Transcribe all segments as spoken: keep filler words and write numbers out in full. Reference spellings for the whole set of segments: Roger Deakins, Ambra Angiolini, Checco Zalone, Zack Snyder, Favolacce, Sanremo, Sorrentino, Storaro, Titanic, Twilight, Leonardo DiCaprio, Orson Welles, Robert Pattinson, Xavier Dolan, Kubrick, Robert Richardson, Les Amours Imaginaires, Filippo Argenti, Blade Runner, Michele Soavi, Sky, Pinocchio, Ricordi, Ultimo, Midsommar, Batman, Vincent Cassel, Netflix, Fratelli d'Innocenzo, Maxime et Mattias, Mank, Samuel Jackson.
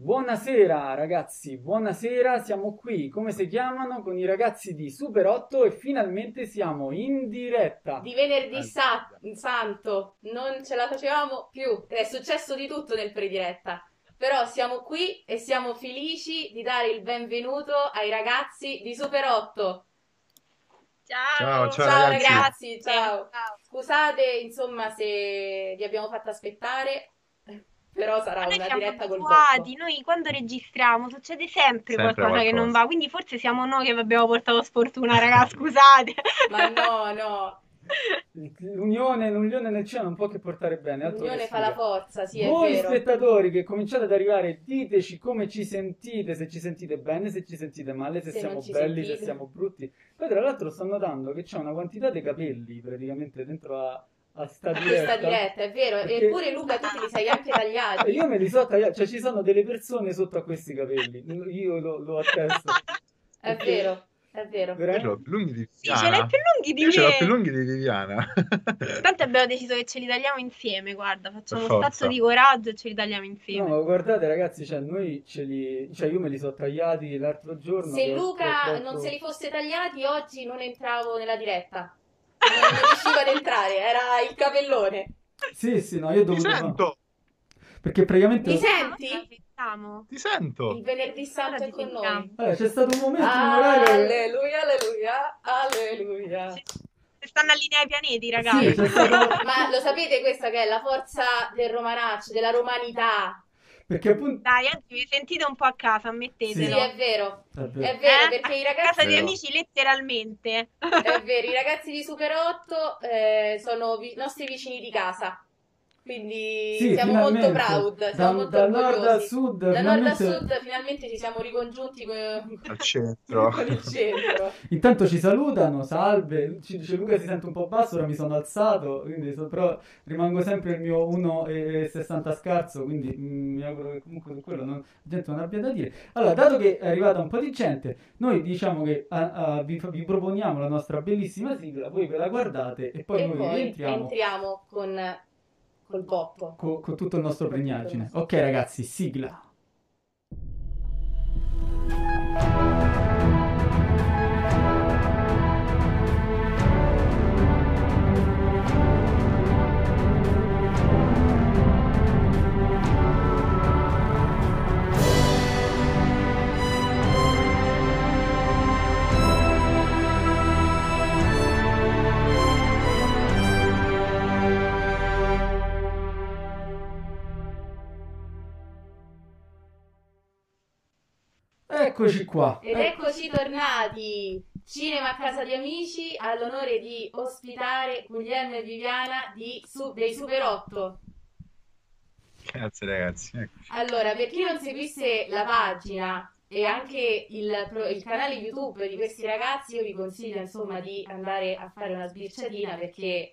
Buonasera ragazzi, buonasera, siamo qui, come si chiamano, con i ragazzi di Super otto e finalmente siamo in diretta. Di venerdì sa santo, non ce la facevamo più, è successo di tutto nel prediretta, però siamo qui e siamo felici di dare il benvenuto ai ragazzi di Super otto. Ciao, ciao, ciao, ciao ragazzi, ragazzi ciao. ciao. Scusate insomma se vi abbiamo fatto aspettare. Però sarà noi una diretta col botto. Noi quando registriamo succede sempre, sempre qualcosa, qualcosa che non va, quindi forse siamo noi che vi abbiamo portato sfortuna, raga, scusate. Ma no, no. L'unione nel cielo non può che portare bene. L'unione fa la forza, sì, è Voi vero. Voi spettatori che cominciate ad arrivare, diteci come ci sentite, se ci sentite bene, se ci sentite male, se, se siamo belli, sentite. se siamo brutti. Poi tra l'altro sto notando che c'è una quantità di capelli praticamente dentro la... A sta diretta. A questa diretta, è vero, perché... eppure Luca tu te li sei anche tagliati. Io me li so tagliati, cioè ci sono delle persone sotto a questi capelli, io lo, lo attesto. È perché... vero, è vero. Veramente... Lunghi di sì, ce l'hai più lunghi di io me. Ce l'ho più lunghi di Viviana. Tanto abbiamo deciso che ce li tagliamo insieme, guarda, facciamo un stazzo di coraggio e ce li tagliamo insieme. No, guardate ragazzi, cioè noi ce li, cioè io me li so tagliati l'altro giorno. Se Luca fatto... non se li fosse tagliati oggi non entravo nella diretta. Non riusciva ad entrare, era il capellone. Sì, sì, no, io dovevo... Ti sento! Perché praticamente... Ti senti? Ti sento! Il venerdì santo è con noi. Eh, c'è stato un momento... Alleluia, alleluia, alleluia. Si stanno allineando i pianeti, ragazzi. Sì, stato... Ma lo sapete questa che è la forza del romanaccio, della romanità? Perché appunto... Dai, oggi vi sentite un po' a casa, ammettetelo. Sì, è vero, è vero, è vero eh? perché i ragazzi... A casa di amici, letteralmente. È vero, i ragazzi di Super otto eh, sono i vi nostri vicini di casa, quindi sì, siamo molto proud, siamo da, molto da orgogliosi. Nord a sud, da finalmente... nord a sud finalmente ci siamo ricongiunti con, al centro. con il centro. Intanto ci salutano, salve, ci dice Luca si sente un po' basso, ora mi sono alzato, quindi so, però rimango sempre il mio uno e sessanta scarso, quindi mh, mi auguro che comunque su quello non, gente non abbia da dire. Allora, dato che è arrivata un po' di gente, noi diciamo che a, a, vi, vi proponiamo la nostra bellissima sigla, voi ve la guardate e poi e noi poi entriamo. entriamo con... Col botto. Con, con tutto il nostro pregnaggine. Ok ragazzi, sigla. Eccoci qua. Ed eccoci tornati. Cinema a casa di amici ha l'onore di ospitare Guglielmo e Viviana di su, dei Super otto. Grazie ragazzi. Eccoci. Allora, per chi non seguisse la pagina e anche il, il canale YouTube di questi ragazzi, io vi consiglio insomma di andare a fare una sbirciatina perché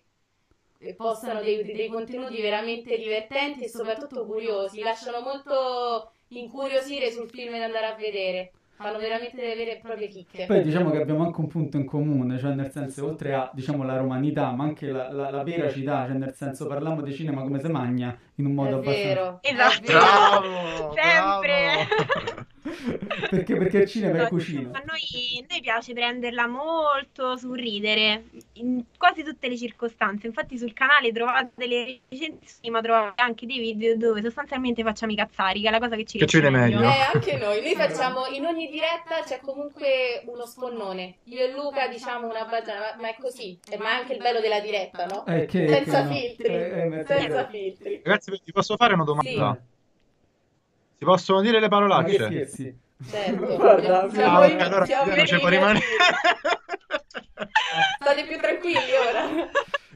postano dei, dei contenuti veramente divertenti e soprattutto curiosi. Lasciano molto... incuriosire sul film da andare a vedere, fanno veramente delle vere e proprie chicche. Poi diciamo che abbiamo anche un punto in comune, cioè nel senso oltre a diciamo la romanità ma anche la, la, la veracità, cioè nel senso parliamo di cinema come se magna in un modo abbastanza... vero, esatto, bravo, sempre bravo. perché, perché il cinema no, è cucina. A noi, noi piace prenderla molto sul ridere in quasi tutte le circostanze, infatti sul canale trovate delle recensioni ma trovate anche dei video dove sostanzialmente facciamo i cazzari, che è la cosa che ci piace meglio. Eh, anche noi, noi facciamo in ogni diretta c'è comunque uno sponnone, io e Luca diciamo una bagiana, ma è così, ma è anche il bello della diretta, no? Eh, che, senza che filtri, no. Eh, eh, senza eh. filtri. Ragazzi, ti posso fare una domanda? Sì. Ti possono dire le parolacce? Ma che scherzi? Certo. Guarda, siamo ah, in, allora siamo in, ci può rimanere. State più tranquilli ora.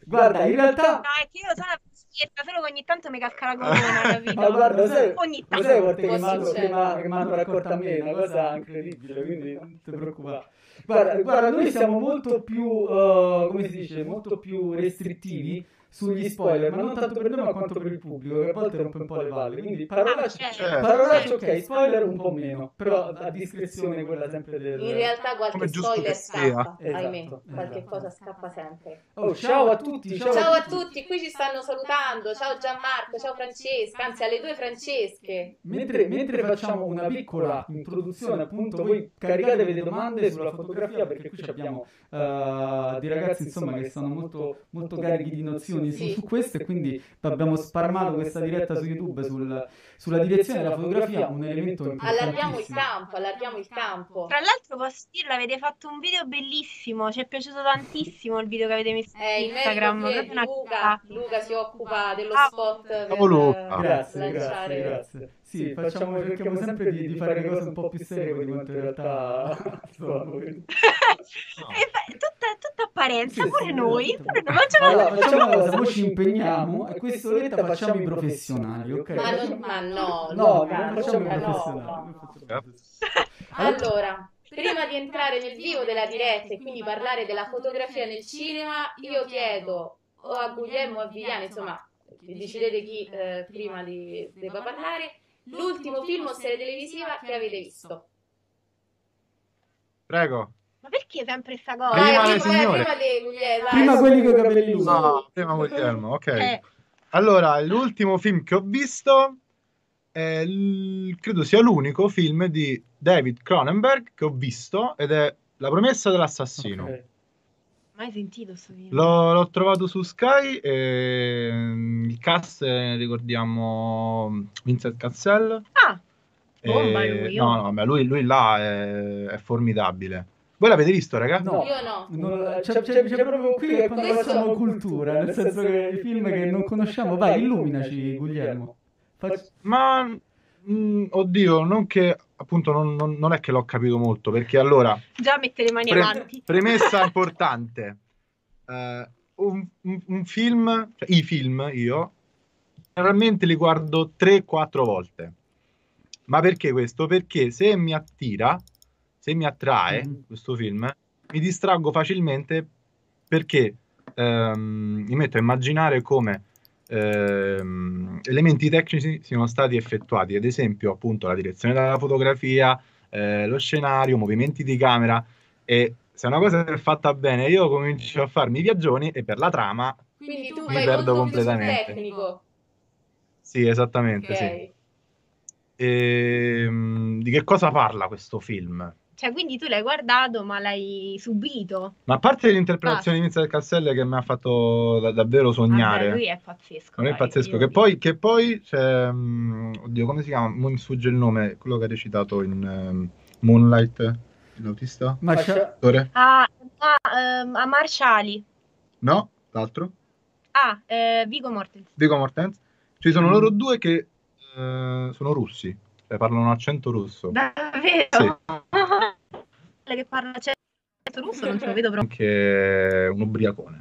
Guarda, in realtà... No, è che io sono la schietta, solo che ogni tanto mi casca la corona, capito? Ma guarda, sai, ogni tanto. Lo sai quante che mi hanno raccolta a me, è una cosa incredibile, quindi non ti preoccupare. Guarda, guarda, noi siamo molto più, uh, come si dice, molto più restrittivi sugli spoiler, ma non tanto per noi ma quanto per il pubblico, che a volte rompe un po' le palle, quindi parolacce, eh. parolacce ok, spoiler un po' meno, però a discrezione quella sempre del... In realtà qualche spoiler scappa, esatto, ahimè, qualche esatto. cosa scappa sempre. Oh, ciao a tutti, ciao, ciao a, tutti. a tutti, qui ci stanno salutando, ciao Gianmarco, ciao Francesca, anzi alle due Francesche. Mentre, mentre facciamo una piccola introduzione, appunto, voi caricatevi le domande sulla fotografia, perché qui abbiamo uh, dei ragazzi insomma che sono molto, molto carichi di nozioni Sì. su questo, e quindi abbiamo sparmato questa diretta su YouTube sul, sulla direzione della fotografia, un elemento importantissimo. Allarghiamo il campo, allarghiamo il campo. Tra l'altro posso dirlo, avete fatto un video bellissimo, ci è piaciuto tantissimo il video che avete messo eh, in Instagram. Una... Luca, Luca si occupa dello ah, spot per ah. grazie, grazie, grazie. Sì, facciamo, cerchiamo sempre di, di fare cose un po' più serie di quanto in realtà sono. Tutta, tutta apparenza, sì, pure sì, noi. Pure noi. Allora, facciamo una cosa, noi ci impegniamo e questa oretta facciamo i professionali, ok? Ma, non, ma no, no, Luca, non facciamo Luca, i professionali. No, no. Allora, prima di entrare nel vivo della diretta e quindi parlare della fotografia nel cinema, io chiedo o a Guglielmo o a Viviana, insomma, decidete chi eh, prima di, debba parlare, l'ultimo film o serie televisiva che avete visto. Prego. Ma perché sempre sta cosa? Prima, Vai, prima, prima, dei... prima quelli con i capelli lunghi. No, prima Guglielmo, ok. Eh. Allora, l'ultimo film che ho visto è l... credo sia l'unico film di David Cronenberg che ho visto, ed è La promessa dell'assassino. Okay. Mai sentito questo film? L'ho, l'ho trovato su Sky, e il cast ricordiamo Vincent Cassel. Ah! E... Oh, ma lui, io. No, no, ma lui, lui là è, è formidabile. Voi l'avete visto, raga? No, io no. Non, c'è, c'è, c'è proprio qui che quando facciamo cultura, nel senso che i film che non conosciamo, vai, illuminaci, Guglielmo. Fac... Ma, mh, oddio, non che... appunto non, non, non è che l'ho capito molto, perché allora... Già mette le mani pre- avanti. Premessa importante. Uh, un, un, un film, cioè, i film io, generalmente li guardo tre quattro volte. Ma perché questo? Perché se mi attira, se mi attrae mm. questo film, mi distraggo facilmente, perché um, mi metto a immaginare come... Ehm, elementi tecnici siano stati effettuati, ad esempio appunto la direzione della fotografia, eh, lo scenario, movimenti di camera, e se una cosa è fatta bene io comincio a farmi i viaggioni e per la trama quindi tu mi vai perdo completamente. Tecnico. Sì, esattamente, okay. Sì. Ehm, di che cosa parla questo film? Cioè, quindi tu l'hai guardato, ma l'hai subito. Ma a parte l'interpretazione di Vincent Cassel che mi ha fatto da- davvero sognare. Vabbè, lui è pazzesco. Non vai, è pazzesco. Che poi, che poi cioè, um, oddio, come si chiama? Mi sfugge il nome, quello che ha recitato in um, Moonlight, l'autista? Marcia... Ah, ah um, a Marciali. No, l'altro. Ah, eh, Viggo Mortensen. Viggo Mortensen. Ci sono mm. loro due che eh, sono russi. Cioè, parlano un accento russo. Davvero? Sì. Che parla certo russo non ce lo vedo proprio, anche un ubriacone.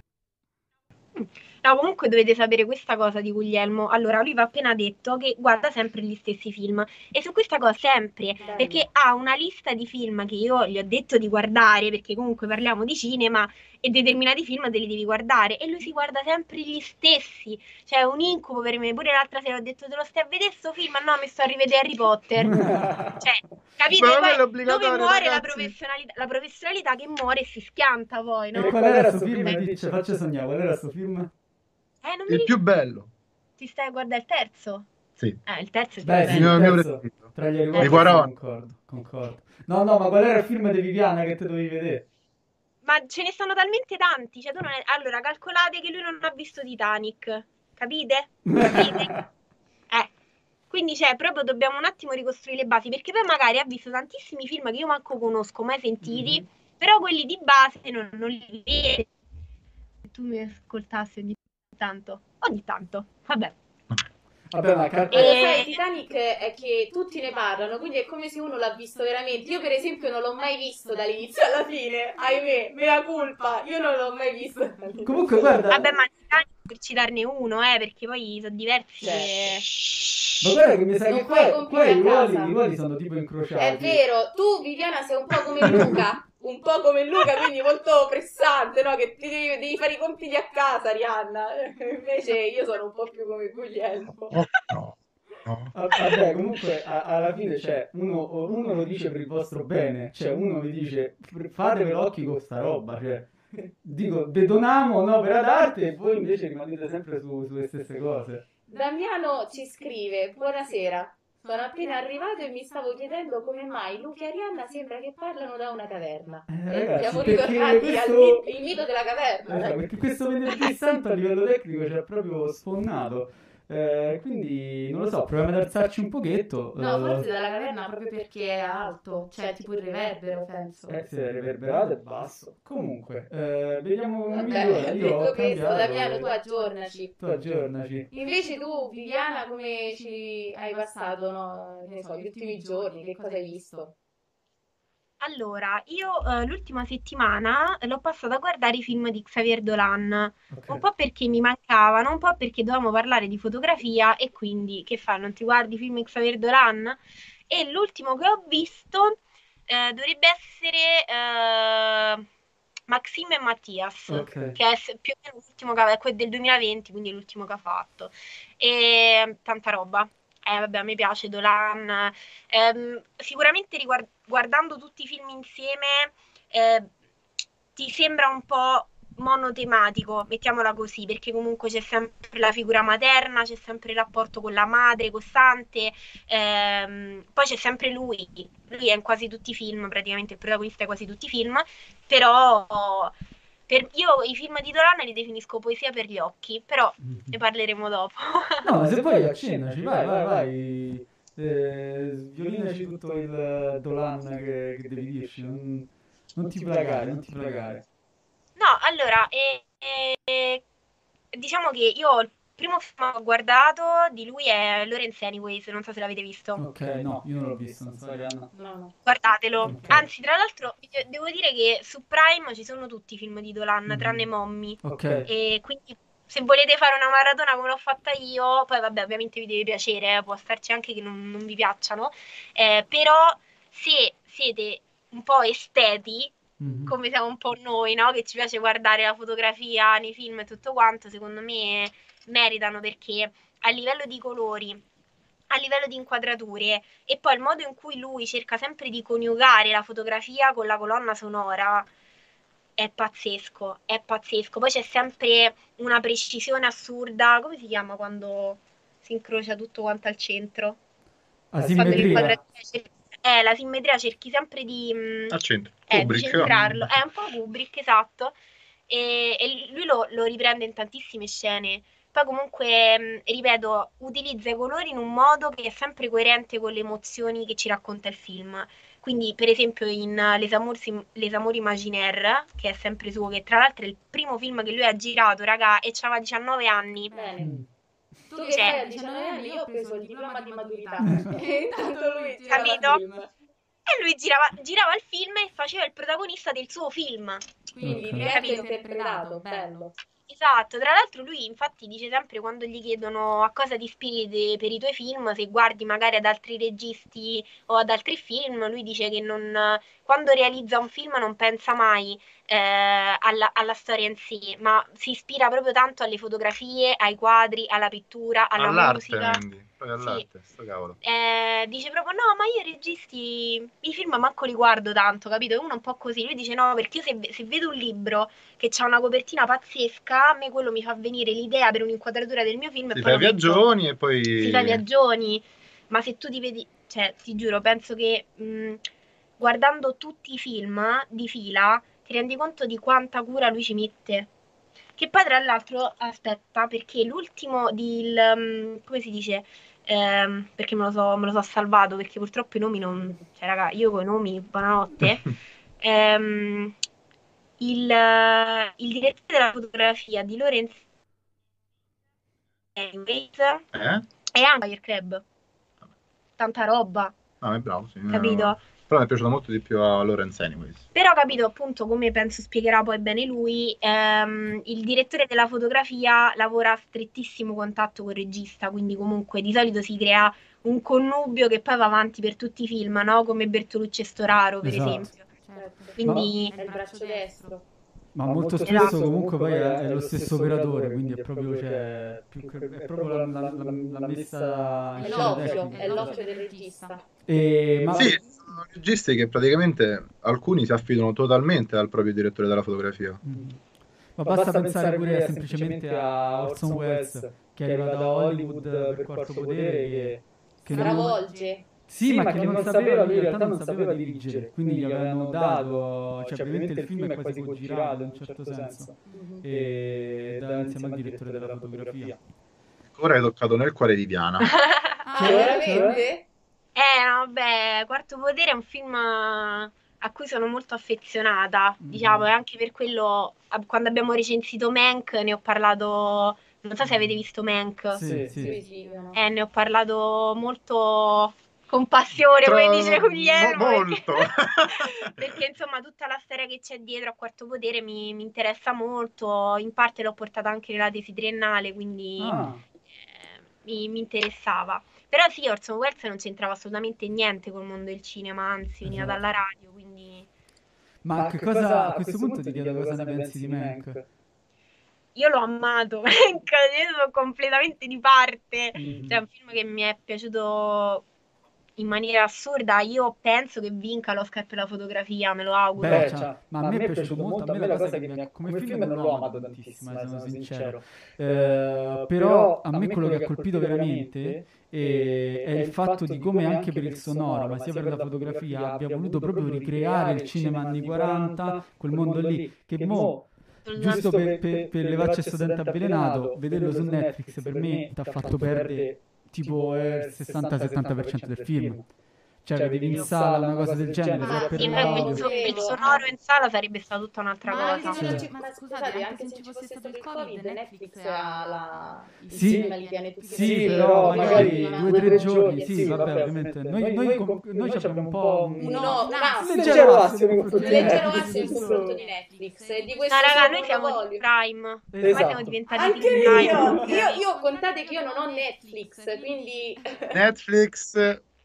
No, comunque dovete sapere questa cosa di Guglielmo. Allora, lui va appena detto che guarda sempre gli stessi film, e su questa cosa sempre, Bello. perché ha una lista di film che io gli ho detto di guardare, perché comunque parliamo di cinema e determinati film te li devi guardare, e lui si guarda sempre gli stessi. Cioè è un incubo per me. Pure l'altra sera ho detto: te lo stai a vedere sto film? No, mi sto a rivedere Harry Potter. Cioè, capite? Poi, dove muore la professionalità, la professionalità che muore e si schianta poi, no? E qual era sto film? Eh. Dice, faccio sognare, qual era sto film? Eh, non mi il ricordo. Più bello. Ti stai a guardare il terzo? Sì. Eh, il terzo è il più Beh, bello. Il mio terzo, tra gli eh, concordo, concordo. No, no, ma qual era il film di Viviana che te dovevi vedere? Ma ce ne sono talmente tanti. Cioè, tu non è... Allora, calcolate che lui non ha visto Titanic. Capite? Capite? eh. Quindi, cioè, proprio dobbiamo un attimo ricostruire le basi, perché poi magari ha visto tantissimi film che io manco conosco, mai sentiti, mm-hmm. però quelli di base non, non li vede. Se tu mi ascoltassi ogni tanto, ogni tanto, vabbè. Vabbè, ma car- e sai, Titanic è che tutti ne parlano, quindi è come se uno l'ha visto veramente. Io per esempio non l'ho mai visto dall'inizio alla fine, ahimè, mea culpa, io non l'ho mai visto dall'inizio. Comunque guarda, vabbè, ma Titanic, per citarne uno, eh, perché poi sono diversi, cioè... Ma guarda che mi sa che qua, qua i ruoli, i ruoli sono tipo incrociati. È vero, tu Viviana sei un po' come Luca un po' come Luca, quindi molto pressante, no? Che ti devi, devi fare i compiti a casa, Rihanna. Invece io sono un po' più come Guglielmo. No. No. Vabbè, comunque a, alla fine cioè, uno, uno lo dice per il vostro bene, cioè uno vi dice fate velocchi con sta roba, cioè dico detonamo un'opera d'arte e voi invece rimanete sempre su, sulle stesse cose. Damiano ci scrive: buonasera, sono appena arrivato e mi stavo chiedendo come mai Luca e Arianna sembra che parlano da una caverna. Eh, ragazzi, siamo ritornati questo... al mito della caverna. Eh, perché questo venerdì santo a livello tecnico ci ha proprio sfondato. Eh, quindi non lo so, proviamo ad alzarci un pochetto. No, forse dalla caverna proprio perché è alto, cioè tipo il riverbero, penso. Eh, se è riverberato è basso. Comunque, eh, vediamo un migliore. Io ho questo, Damiano, tu aggiornaci. Tu aggiornaci. Invece tu, Viviana, come ci hai passato, no? Che ne so, gli ultimi giorni, che cosa hai visto? Allora, io eh, l'ultima settimana l'ho passata a guardare i film di Xavier Dolan, okay. Un po' perché mi mancavano, un po' perché dovevamo parlare di fotografia e quindi che fai, non ti guardi i film di Xavier Dolan? E l'ultimo che ho visto eh, dovrebbe essere eh, Maxime e Mattias, okay. Che è più o meno l'ultimo che è quello del duemilaventi, quindi è l'ultimo che ha fatto. E tanta roba. Eh, vabbè, a me piace Dolan, eh, sicuramente riguard- guardando tutti i film insieme eh, ti sembra un po' monotematico, mettiamola così, perché comunque c'è sempre la figura materna, c'è sempre il rapporto con la madre costante, ehm, poi c'è sempre lui, lui è in quasi tutti i film, praticamente il protagonista è quasi tutti i film, però... Per, io i film di Dolan li definisco poesia per gli occhi, però ne parleremo dopo. No, ma se vuoi accennaci, vai, vai, vai. Eh, sviolinaci tutto il Dolan che, che devi dirci, non, non ti plagare, non ti plagare. No, allora, eh, eh, diciamo che io il primo film che ho guardato di lui è Lawrence Anyways, non so se l'avete visto. Ok, no, io non l'ho visto, non so, Arianna. No, no. Guardatelo. Okay. Anzi, tra l'altro, devo dire che su Prime ci sono tutti i film di Dolan, mm. tranne Mommy. Ok. E quindi se volete fare una maratona come l'ho fatta io, poi vabbè, ovviamente vi deve piacere, eh, può starci anche che non, non vi piacciono, eh, però se siete un po' esteti, mm-hmm. come siamo un po' noi, no? Che ci piace guardare la fotografia nei film e tutto quanto, secondo me... meritano, perché a livello di colori, a livello di inquadrature e poi il modo in cui lui cerca sempre di coniugare la fotografia con la colonna sonora è pazzesco, è pazzesco. Poi c'è sempre una precisione assurda, come si chiama quando si incrocia tutto quanto al centro? La simmetria. Eh, la simmetria cerchi sempre di... Mh, al centro. Eh, Kubrick, di centrarlo. È eh, un po' Kubrick, esatto. E, e lui lo, lo riprende in tantissime scene. Poi comunque, ripeto, utilizza i colori in un modo che è sempre coerente con le emozioni che ci racconta il film. Quindi, per esempio, in Les Amours, Les Amours Imaginaires, che è sempre suo, che tra l'altro è il primo film che lui ha girato, raga, e c'aveva diciannove anni. Bene. Tu che cioè, sei a diciannove anni, io ho preso il diploma di maturità. E intanto lui girava il film. E lui girava, girava il film e faceva il protagonista del suo film. Quindi, diretto interpretato, bello. Esatto, tra l'altro lui infatti dice sempre quando gli chiedono a cosa ti ispiri per i tuoi film, se guardi magari ad altri registi o ad altri film, lui dice che non, quando realizza un film non pensa mai eh, alla, alla storia in sé, ma si ispira proprio tanto alle fotografie, ai quadri, alla pittura, alla all'arte, musica. Quindi. Poi all'arte, sì. Sto cavolo. Eh, dice proprio no, ma io i registi, i film manco li guardo tanto, capito? È uno un po' così, lui dice no, perché io se, se vedo un libro che c'ha una copertina pazzesca, a me quello mi fa venire l'idea per un'inquadratura del mio film. Si fa viaggioni e poi... Si fa viaggioni, ma se tu ti vedi, cioè ti giuro, penso che mh, guardando tutti i film di fila ti rendi conto di quanta cura lui ci mette. Che poi tra l'altro, aspetta, perché l'ultimo del, come si dice, eh, perché me lo, so, me lo so salvato, perché purtroppo i nomi non, cioè raga, io con i nomi, buonanotte, ehm, il, il direttore della fotografia di Lawrence Anyways eh? È anche Air Club, tanta roba, ah, è bravo, sì, capito? Però mi è piaciuto molto di più a Lawrence Anyways. Però capito, appunto, come penso spiegherà poi bene lui, ehm, il direttore della fotografia lavora a strettissimo contatto col regista, quindi comunque di solito si crea un connubio che poi va avanti per tutti i film, no? Come Bertolucci e Storaro, per esatto. esempio. certo. Quindi ma... è il braccio destro. Ma, ma molto spesso comunque poi è, è lo stesso operatore, quindi è proprio, cioè, più che, è proprio la, la, la, la messa... È l'occhio, è l'occhio del regista. E, ma... Sì, sono registi che praticamente alcuni si affidano totalmente al proprio direttore della fotografia. Mm. Ma basta, basta pensare pure semplicemente a Orson Welles, che arriva da Hollywood per Quarto Potere, che, che stravolge. Non... Sì, sì, ma che, che non, non sapeva, lui in realtà non sapeva dirigere, quindi gli avevano dato, cioè ovviamente il film è quasi girato in un certo senso, mm-hmm. e da, insieme al direttore della fotografia. Ora hai toccato nel cuore di Diana. Ah, cioè, veramente? Eh, no, vabbè, Quarto Potere è un film a cui sono molto affezionata, mm. diciamo, e anche per quello, quando abbiamo recensito Mank, ne ho parlato, non so se avete visto Mank. Sì, sì. sì. sì eh, ne ho parlato molto... con passione, Tra... come dice Guglielmo, Mo- molto. Perché... perché insomma tutta la storia che c'è dietro a Quarto Potere mi, mi interessa molto, in parte l'ho portata anche nella tesi triennale, quindi ah. eh, mi, mi interessava. Però sì, Orson Welles non c'entrava assolutamente niente col mondo del cinema, anzi veniva esatto. dalla radio, quindi... Ma, Ma che cosa, cosa a questo punto, punto ti chiedo cosa ne pensi di Mank? Mank? Io l'ho amato, io sono completamente di parte, mm-hmm. cioè è un film che mi è piaciuto... in maniera assurda. Io penso che vinca l'Oscar per la fotografia, me lo auguro. Beh, cioè, ma a me è piaciuto molto, a me la cosa che mi ha, come film non l'ho amato tantissimo, sono sincero, eh, però a me quello che ha colpito veramente è, è il fatto di come anche per il sonoro, ma sia per la fotografia, abbia voluto proprio ricreare il cinema anni quaranta, quel mondo lì, che mo' giusto per, per, per levarci studente avvelenato, vederlo su Netflix per me ti ha fatto perdere tipo il sessanta settanta per cento del film, cioè, cioè vedevi in sala una cosa del genere, ah, per sì, il, il sonoro in sala sarebbe stata tutta un'altra ma cosa sì. Sì. Ma scusate, anche se ci fosse stato il Covid, Netflix ha la... il sì, cinema li tiene tutti, sì, sì, però magari due o tre giorni, sì, sì, vabbè, vabbè ovviamente noi, noi, noi, com- noi abbiamo un po' un, un... No, un leggero assio in confronto di Netflix, di questo no raga, noi siamo di Prime, noi siamo diventati di Prime, io contate che io non ho Netflix, quindi Netflix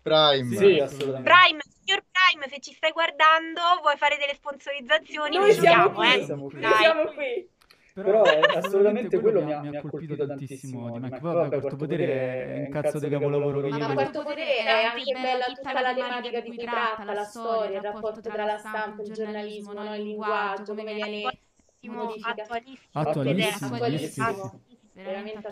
Prime. Sì, assolutamente. Prime, signor Prime, se ci stai guardando, vuoi fare delle sponsorizzazioni? Noi siamo qui, eh? siamo qui. Noi siamo qui. Però è assolutamente quello mi ha, mi ha colpito, colpito tantissimo di Mank. Vabbè, Quarto Potere è un cazzo di capolavoro. Ma, ma Quarto Potere è anche bella tutta la tematica di cui tratta, la storia, il rapporto tra la stampa, il giornalismo, no? Il linguaggio, come viene attualissimo.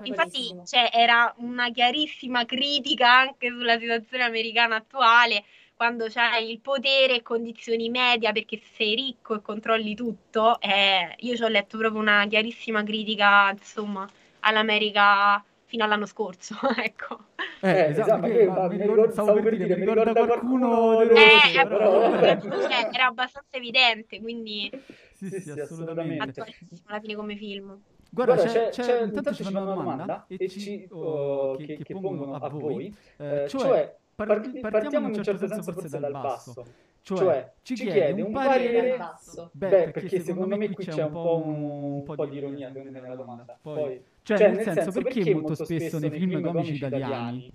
Infatti cioè, era una chiarissima critica anche sulla situazione americana attuale, quando c'è il potere e condizioni media, perché se sei ricco e controlli tutto, eh, io ci ho letto proprio una chiarissima critica insomma all'America fino all'anno scorso, ecco. Eh, esatto, perché, ma, mi ricordo, stavo per dire, mi ricorda qualcuno del eh, rosso, però... cioè, era abbastanza evidente, quindi sì, sì, sì, assolutamente. Attualissimo alla fine come film. Guarda, Guarda, c'è, c'è, c'è intanto ci fanno una domanda e ci, oh, che, che, che pongono a voi, eh, cioè par- partiamo in un certo senso forse dal basso, cioè ci chiede un parere, basso. Beh, perché, perché secondo me qui c'è un po', un, un po' di ironia nella domanda, poi, cioè, cioè nel senso perché molto spesso nei film comici italiani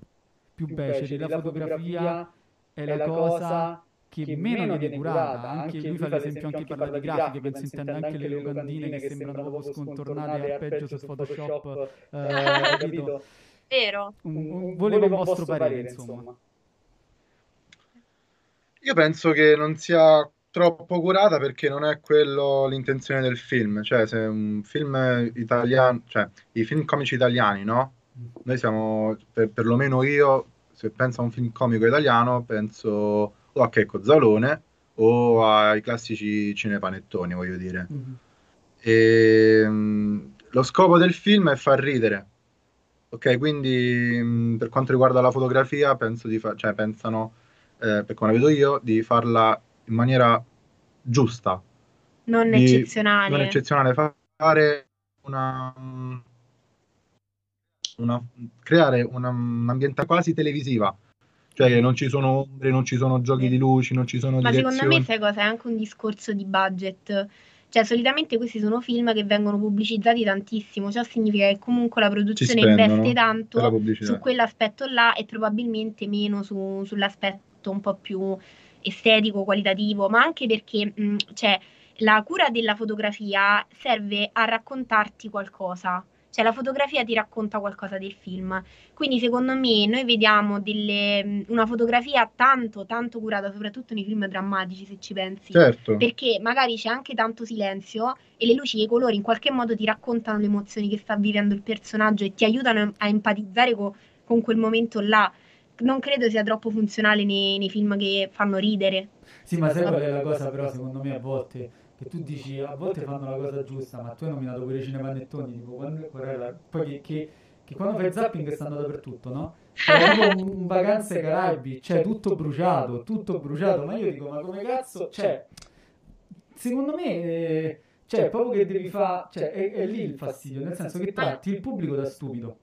più beceri la fotografia è la cosa... che meno viene curata, anche lui fa l'esempio, anche parla di grafiche, penso intenda anche le locandine che sembrano proprio scontornate al peggio su Photoshop, eh, capito? Vero. Un, un, volevo il vostro parere, insomma. Io penso che non sia troppo curata perché non è quello l'intenzione del film, cioè se un film italiano, cioè i film comici italiani, no? Noi siamo, per, perlomeno io, se penso a un film comico italiano, penso... o a Checco Zalone o ai classici cinepanettoni, voglio dire. Mm-hmm. E, mh, lo scopo del film è far ridere. Ok, quindi mh, per quanto riguarda la fotografia, penso di fa- cioè pensano, eh, per come la vedo io, di farla in maniera giusta. Non di, eccezionale. Non eccezionale, fare una... una creare una, un'ambientalità quasi televisiva. Cioè non ci sono ombre, non ci sono giochi di luci, non ci sono direzioni. Ma secondo me sai cosa? È anche un discorso di budget. Cioè solitamente questi sono film che vengono pubblicizzati tantissimo, ciò significa che comunque la produzione investe tanto su quell'aspetto là e probabilmente meno su, sull'aspetto un po' più estetico, qualitativo, ma anche perché mh, cioè, la cura della fotografia serve a raccontarti qualcosa, cioè la fotografia ti racconta qualcosa del film, quindi secondo me noi vediamo delle, una fotografia tanto tanto curata, soprattutto nei film drammatici se ci pensi, certo, perché magari c'è anche tanto silenzio e le luci e i colori in qualche modo ti raccontano le emozioni che sta vivendo il personaggio e ti aiutano a empatizzare co, con quel momento là. Non credo sia troppo funzionale nei, nei film che fanno ridere. Sì, ma sai qual è la cosa però secondo me a volte? Che tu dici, a volte fanno la cosa giusta, ma tu hai nominato pure i cinepanettoni, tipo, quando, poi che, che, che quando fai zapping stanno dappertutto, no? Cioè, un, un Vacanze ai Caraibi, cioè tutto bruciato, tutto bruciato, ma io dico, ma come cazzo? Cioè, secondo me, eh, cioè, proprio che devi fare, cioè, è, è lì il fastidio, nel senso che tratti il pubblico da stupido.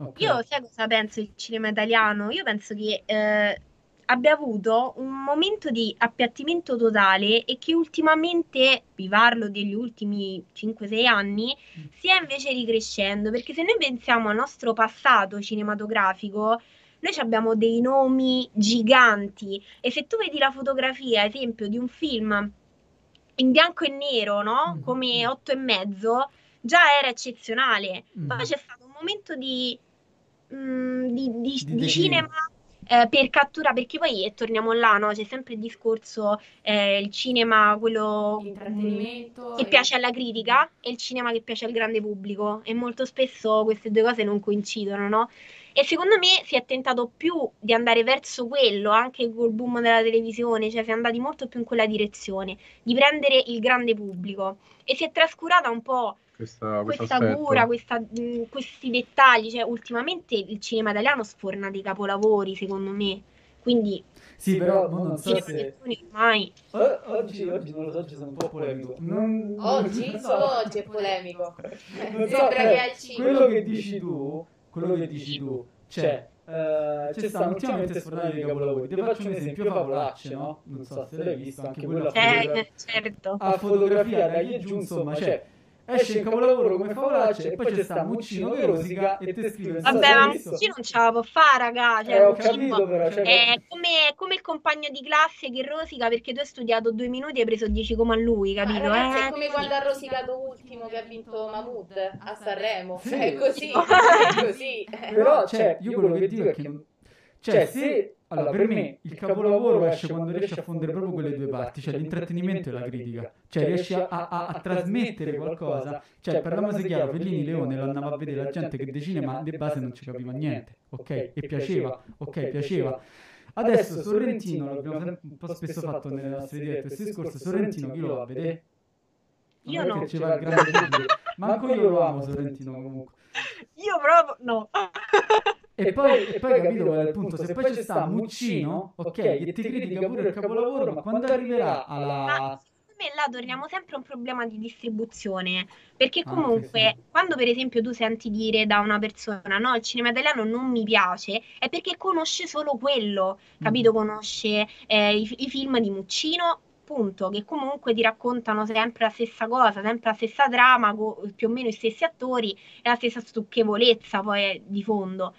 Okay. Io sai cosa penso del cinema italiano? Io penso che eh, abbia avuto un momento di appiattimento totale e che ultimamente, vi parlo degli ultimi cinque sei anni, stia invece ricrescendo, perché se noi pensiamo al nostro passato cinematografico, noi abbiamo dei nomi giganti e se tu vedi la fotografia, ad esempio, di un film in bianco e nero, no? Come Otto e mezzo, già era eccezionale, mm. poi c'è stato un momento di, mh, di, di, di, di cinema eh, per cattura, perché poi eh, torniamo là, no? C'è sempre il discorso, eh, il cinema, quello mh, che e... piace alla critica e il cinema che piace al grande pubblico e molto spesso queste due cose non coincidono, no? E secondo me si è tentato più di andare verso quello, anche col boom della televisione, cioè si è andati molto più in quella direzione, di prendere il grande pubblico e si è trascurata un po' Questa, questa cura, questa, mh, questi dettagli, cioè ultimamente il cinema italiano sforna dei capolavori secondo me, quindi sì, però non so se ormai o- oggi, oggi non lo so, sono un po' polemico non... oggi, no. Solo oggi è polemico non so, sembra eh, che al cinema quello che dici tu quello che dici tu cioè Uh, c'è stato ultimamente sfornare dei capolavori. Ti faccio un esempio, Favolacce, no? Non so se l'hai visto, anche quella fotogra- certo. a fotografia dai e giù, insomma, cioè esce il capolavoro come Favolacce e poi c'è sta Muccino che rosica e te scrive. Vabbè, so, ma Muccino non ce la può fare, raga, cioè, eh, ho capito, però, cioè, è come, come il compagno di classe che rosica perché tu hai studiato due minuti e hai preso dieci come a lui, capito? Ma ragazzi, eh? È come quando ha rosicato Ultimo che ha vinto Mahmood a Sanremo, sì. è così, è così. Però cioè, io quello che dico è che cioè se allora per me il capolavoro esce quando riesce a fondere proprio quelle due parti, cioè l'intrattenimento e la critica, cioè riesce a, a, a trasmettere qualcosa, cioè parliamoci chiaro, Fellini Leone lo andava a vedere la gente che di cinema di base non ci capiva niente, ok, e piaceva, ok, piaceva. Adesso Sorrentino, l'abbiamo un po' spesso fatto nelle nostre dirette, questo discorso, Sorrentino chi lo va a vedere? Io no, manco io lo amo Sorrentino comunque, io proprio no. E poi, e poi capito qual è il punto, se poi c'è sta Muccino, ok, e ti critica pure il capolavoro, ma quando arriverà alla... Ma secondo me là torniamo sempre a un problema di distribuzione, perché comunque ah, sì, sì. quando per esempio tu senti dire da una persona no, il cinema italiano non mi piace, è perché conosce solo quello, capito? Mm. Conosce eh, i, i film di Muccino, punto, che comunque ti raccontano sempre la stessa cosa, sempre la stessa trama, con più o meno i stessi attori e la stessa stucchevolezza poi di fondo.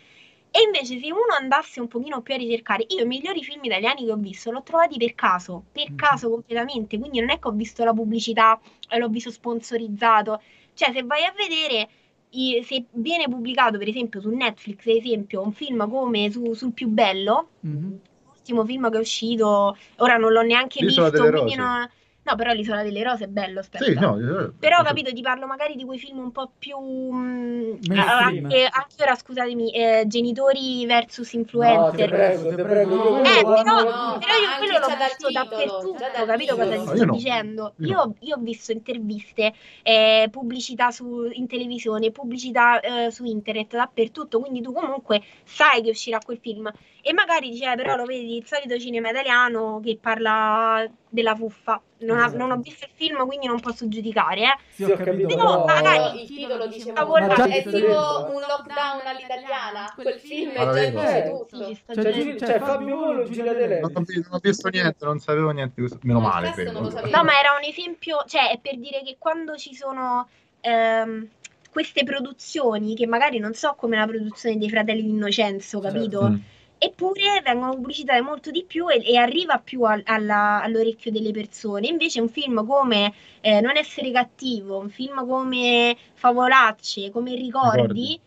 E invece se uno andasse un pochino più a ricercare, io i migliori film italiani che ho visto l'ho trovati per caso, per caso completamente, quindi non è che ho visto la pubblicità, l'ho visto sponsorizzato, cioè se vai a vedere, se viene pubblicato per esempio su Netflix, ad esempio, un film come su, Sul Più Bello, mm-hmm. l'ultimo film che è uscito, ora non l'ho neanche L'isola visto, quindi non... No, però L'Isola delle Rose è bello, aspetta. Sì, no, eh, però ho capito, ti parlo magari di quei film un po' più... Mh, anche, anche ora, scusatemi, eh, genitori versus influencer. No, te prego, te prego. No, no, eh, però, no, no, però io quello l'ho visto dappertutto, ho capito cosa ti sto dicendo. Io, io, io ho visto interviste, eh, pubblicità su, in televisione, pubblicità eh, su internet, dappertutto, quindi tu comunque sai che uscirà quel film. E magari diceva, però lo vedi, il solito cinema italiano che parla della fuffa. Non, esatto. ha, non ho visto il film, quindi non posso giudicare. Eh. Sì, ho capito, però... magari il titolo diceva è tipo un lockdown all'italiana. Quel film è già visto tutto. Cioè, cioè, cioè Fabio Volo, Giulia De Lei. Non ho visto niente, non sapevo niente. Meno male. Per non no, ma era un esempio, cioè, è per dire che quando ci sono... Ehm, queste produzioni, che magari non so come la produzione dei Fratelli d'Innocenzo, capito? Certo. eppure vengono pubblicitate molto di più e, e arriva più al, alla, all'orecchio delle persone. Invece un film come eh, Non essere cattivo, un film come Favolacce, come Ricordi, Ricordi.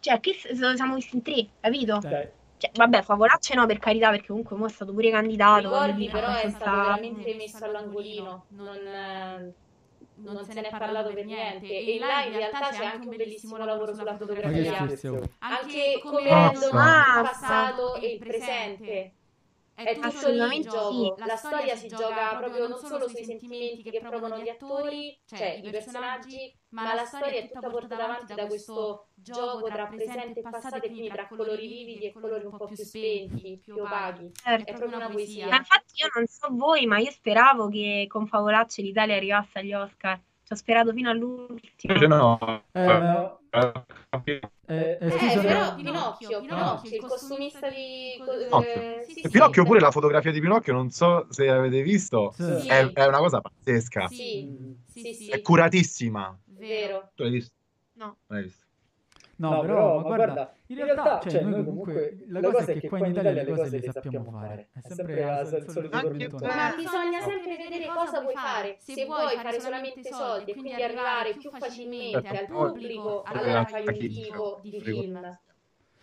Cioè che siamo messi in tre, capito? Okay. Cioè, vabbè, Favolacce no, per carità, perché comunque mo è stato pure candidato. Ricordi però è stato sta... veramente messo all'angolino, non, eh, non, non se, se ne è parlato per niente. E, e là in realtà, realtà c'è anche un bellissimo lavoro sulla fotografia, anche, anche come rendono ah, il passato e il presente. È assolutamente gioco. Sì. La storia si gioca proprio non solo sui sentimenti che provano gli attori, cioè i personaggi, ma la storia è tutta portata avanti da questo gioco tra presente e passato, e quindi tra colori vividi e colori un po' più spenti, più opachi. Certo. È proprio una poesia. Ma infatti io non so voi, ma io speravo che con Favolacce l'Italia arrivasse agli Oscar. Ci ho sperato fino all'ultimo. Invece no. Eh, eh, eh, eh, però Pinocchio, Pinocchio, Pinocchio, il costumista di... Pinocchio, sì, sì, Pinocchio sì, pure sì. La fotografia di Pinocchio, non so se avete visto, sì. è, è una cosa pazzesca. Sì, sì, sì. È curatissima. Vero. Tu l'hai visto? No. Non l'hai visto? No, no, però, ma guarda, guarda in realtà, realtà cioè, noi comunque, la cosa, cosa è che qua in Italia le cose le sappiamo fare. È sempre la, la, il solito tormentone. Ma bisogna sempre vedere cosa vuoi fare. Se vuoi fare solamente soldi e quindi arrivare più facilmente al pubblico, allora fai un tipo di film.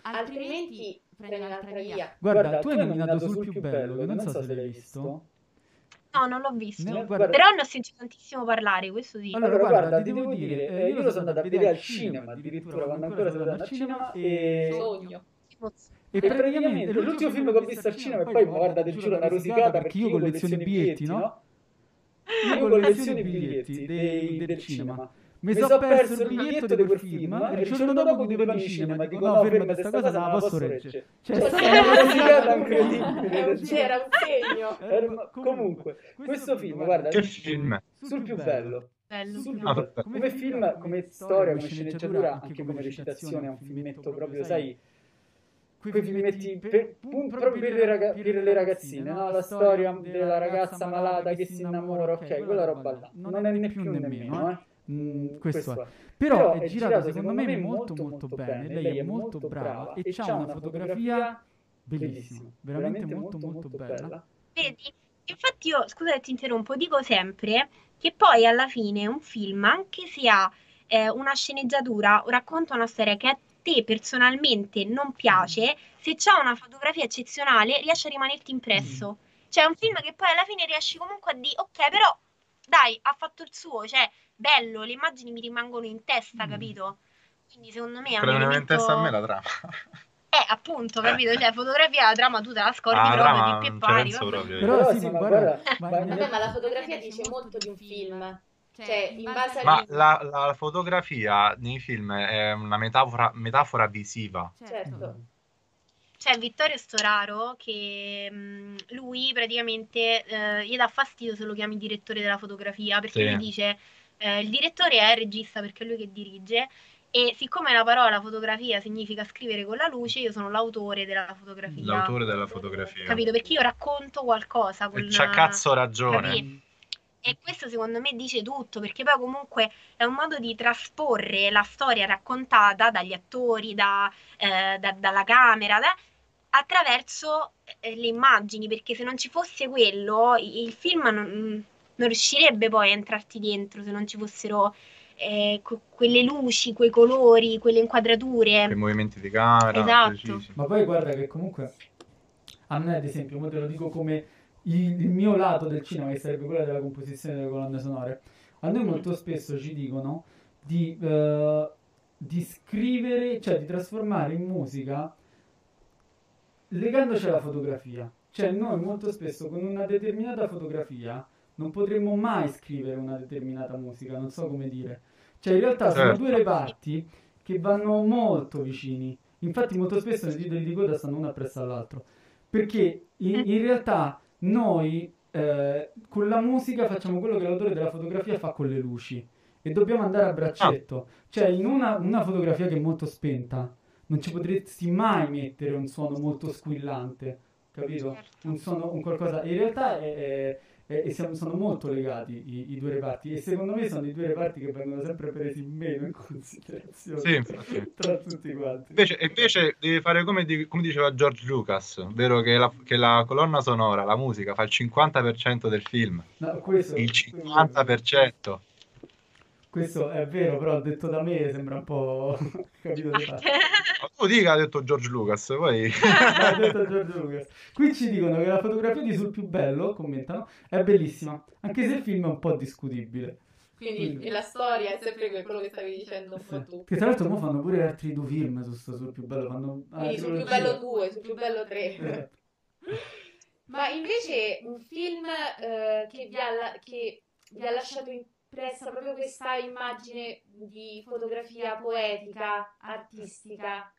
Altrimenti prendi un'altra via. Guarda, tu hai nominato Sul Più Bello, che non so se l'hai visto. No, non l'ho visto, no, guarda... però ne ho sentito tantissimo parlare, questo sì. Allora, guarda, ti devo dire, eh, io lo sono andata a vedere al cinema, addirittura quando ancora sono andata al cinema, e... Sogno. E praticamente l'ultimo film che ho visto al cinema, e poi guarda, ti giuro, una rosicata, perché io colleziono i biglietti, no? Io colleziono i biglietti dei, del cinema. Mi sono perso il biglietto di quel film, e il giorno dopo che dovevo al cinema, dico, no, ferma, questa cosa non la posso reggere. Cioè, è una rosicata incredibile. C'era un segno. Era... Comunque, questo film, guarda, che film? Sul Più Bello. Bello. Sul più bello. Come film, come storia, come sceneggiatura, anche come recitazione, è un filmetto proprio, sai... Quei filmetti per, proprio per le, raga, per le ragazzine, no? La storia della ragazza malata che si innamora, ok, quella roba là. Non è né più né meno, eh. Mm, questo, questo è. Però, però è girato secondo me molto molto, molto bene, bene. Lei, lei è molto brava e c'ha una fotografia bellissima, bellissima. Veramente, veramente molto molto, molto bella. bella Vedi? Infatti io, scusa che ti interrompo, dico sempre che poi alla fine un film, anche se ha eh, una sceneggiatura, racconta una storia che a te personalmente non piace, mm. se c'ha una fotografia eccezionale riesce a rimanerti impresso, mm. cioè è un film che poi alla fine riesci comunque a dire ok, però dai, ha fatto il suo, cioè bello, le immagini mi rimangono in testa, mm. capito? Quindi secondo me è un elemento... in testa a me la trama. Eh, appunto, capito? Cioè, fotografia, la trama tu te la scordi ah, proprio la di Peppari. Proprio. Però, però sì, ma guarda... Ma... Vabbè, ma la fotografia dice molto di un film. Cioè, in base ma a... la, la fotografia nei film è una metafora, metafora visiva. Certo. Mm. C'è Vittorio Storaro che mh, lui praticamente eh, gli dà fastidio se lo chiami direttore della fotografia, perché sì. lui dice eh, il direttore è il regista, perché è lui che dirige, e siccome la parola fotografia significa scrivere con la luce, io sono l'autore della fotografia. L'autore della fotografia. Capito? Perché io racconto qualcosa. Con e c'ha cazzo ragione. Capito? E questo secondo me dice tutto, perché poi comunque è un modo di trasporre la storia raccontata dagli attori, da, eh, da, dalla camera, da, attraverso eh, le immagini, perché se non ci fosse quello il film non, non riuscirebbe poi a entrarti dentro, se non ci fossero eh, co- quelle luci, quei colori, quelle inquadrature, quei movimenti di camera. Esatto. Precisi. Ma poi guarda che comunque a me ad esempio, io te lo dico come... il mio lato del cinema, che sarebbe quello della composizione delle colonne sonore, a noi molto spesso ci dicono di, uh, di scrivere, cioè di trasformare in musica legandoci alla fotografia. Cioè noi molto spesso con una determinata fotografia non potremmo mai scrivere una determinata musica, non so come dire. Cioè in realtà sono due reparti che vanno molto vicini. Infatti molto spesso nei titoli di coda stanno uno appresso all'altro, perché in, in realtà... Noi eh, con la musica facciamo quello che l'autore della fotografia fa con le luci, e dobbiamo andare a braccetto. Cioè in una, una fotografia che è molto spenta non ci potresti mai mettere un suono molto squillante, capito? Un suono, un qualcosa... In realtà è, è, e, e siamo, sono molto legati i, i due reparti, e secondo me sono i due reparti che vengono sempre presi meno in considerazione, sì, infatti, tra tutti quanti. Invece, invece devi fare come, di, come diceva George Lucas, vero, che la, che la colonna sonora, la musica fa il cinquanta per cento del film, no, questo, il cinquanta per cento. Questo è vero, però detto da me sembra un po'... capito di fare. Tu dica, ha detto George Lucas, poi... ha detto George Lucas. Qui ci dicono che la fotografia di Sul Più Bello, commentano, è bellissima, anche se il film è un po' discutibile. Quindi, Quindi. la storia è sempre quello che stavi dicendo un po' tu. Che tra l'altro mo fanno pure altri due film su Sul Più Bello, fanno... Quindi Sul Più Bello due, Sul Più Bello tre. Esatto. Ma invece un film eh, che, vi ha, che vi ha lasciato in presta proprio questa immagine di fotografia poetica, artistica.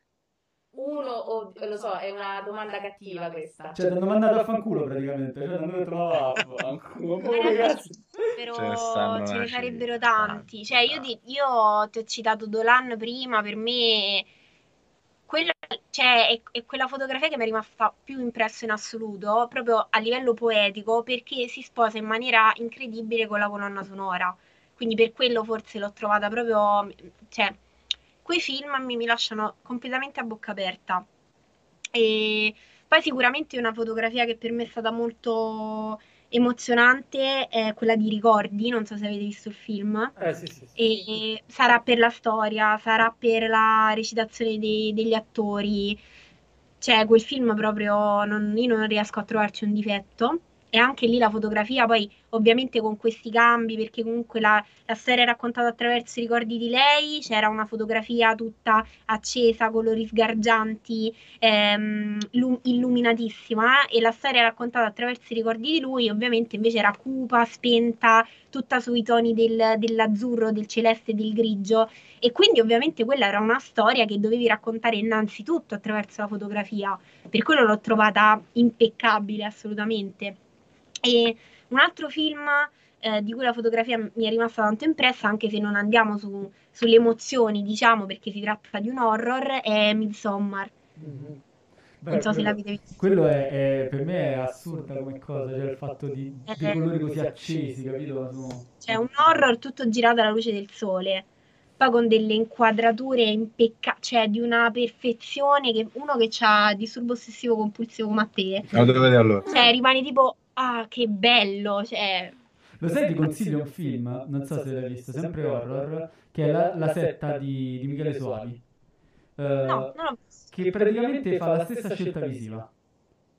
Uno, o lo so, è una domanda cattiva questa. Cioè, l'hanno mandato a fanculo praticamente. Cioè, l'hanno trovato a fanculo. Oh, ragazzi, però cioè, ce ne sarebbero tanti. Cioè, io, di, io ti ho citato Dolan prima, per me... Quella, cioè, è, è quella fotografia che mi è rimasta più impressa in assoluto, proprio a livello poetico, perché si sposa in maniera incredibile con la colonna sonora. Quindi per quello forse l'ho trovata proprio... Cioè, quei film mi, mi lasciano completamente a bocca aperta. E poi sicuramente una fotografia che per me è stata molto emozionante è quella di Ricordi, non so se avete visto il film. Eh, sì, sì, sì. E sarà per la storia, sarà per la recitazione dei, degli attori, cioè quel film proprio non, io non riesco a trovarci un difetto. E anche lì la fotografia, poi ovviamente con questi cambi, perché comunque la, la storia è raccontata attraverso i ricordi di lei, c'era una fotografia tutta accesa, colori sgargianti, ehm, lum- illuminatissima, e la storia è raccontata attraverso i ricordi di lui, ovviamente invece era cupa, spenta, tutta sui toni del, dell'azzurro, del celeste e del grigio, e quindi ovviamente quella era una storia che dovevi raccontare innanzitutto attraverso la fotografia, per quello l'ho trovata impeccabile assolutamente. E un altro film eh, di cui la fotografia mi è rimasta tanto impressa, anche se non andiamo su, sulle emozioni, diciamo, perché si tratta di un horror, è Midsommar. Mm-hmm. Beh, non so quello, se l'avete visto. Quello è, è, per me è assurda come cosa, cioè il fatto di, eh, dei colori così accesi, capito? No. Cioè un horror tutto girato alla luce del sole, poi con delle inquadrature impeccabili, cioè di una perfezione che uno che ha disturbo ossessivo compulsivo come a te, no, devo vedere allora. Cioè rimane tipo... Ah, che bello, cioè... Lo sai, ti consiglio un film, non so se l'hai visto, sempre horror, che è La, la setta di, di Michele Soavi. Uh, no, no, che praticamente fa la stessa scelta visiva.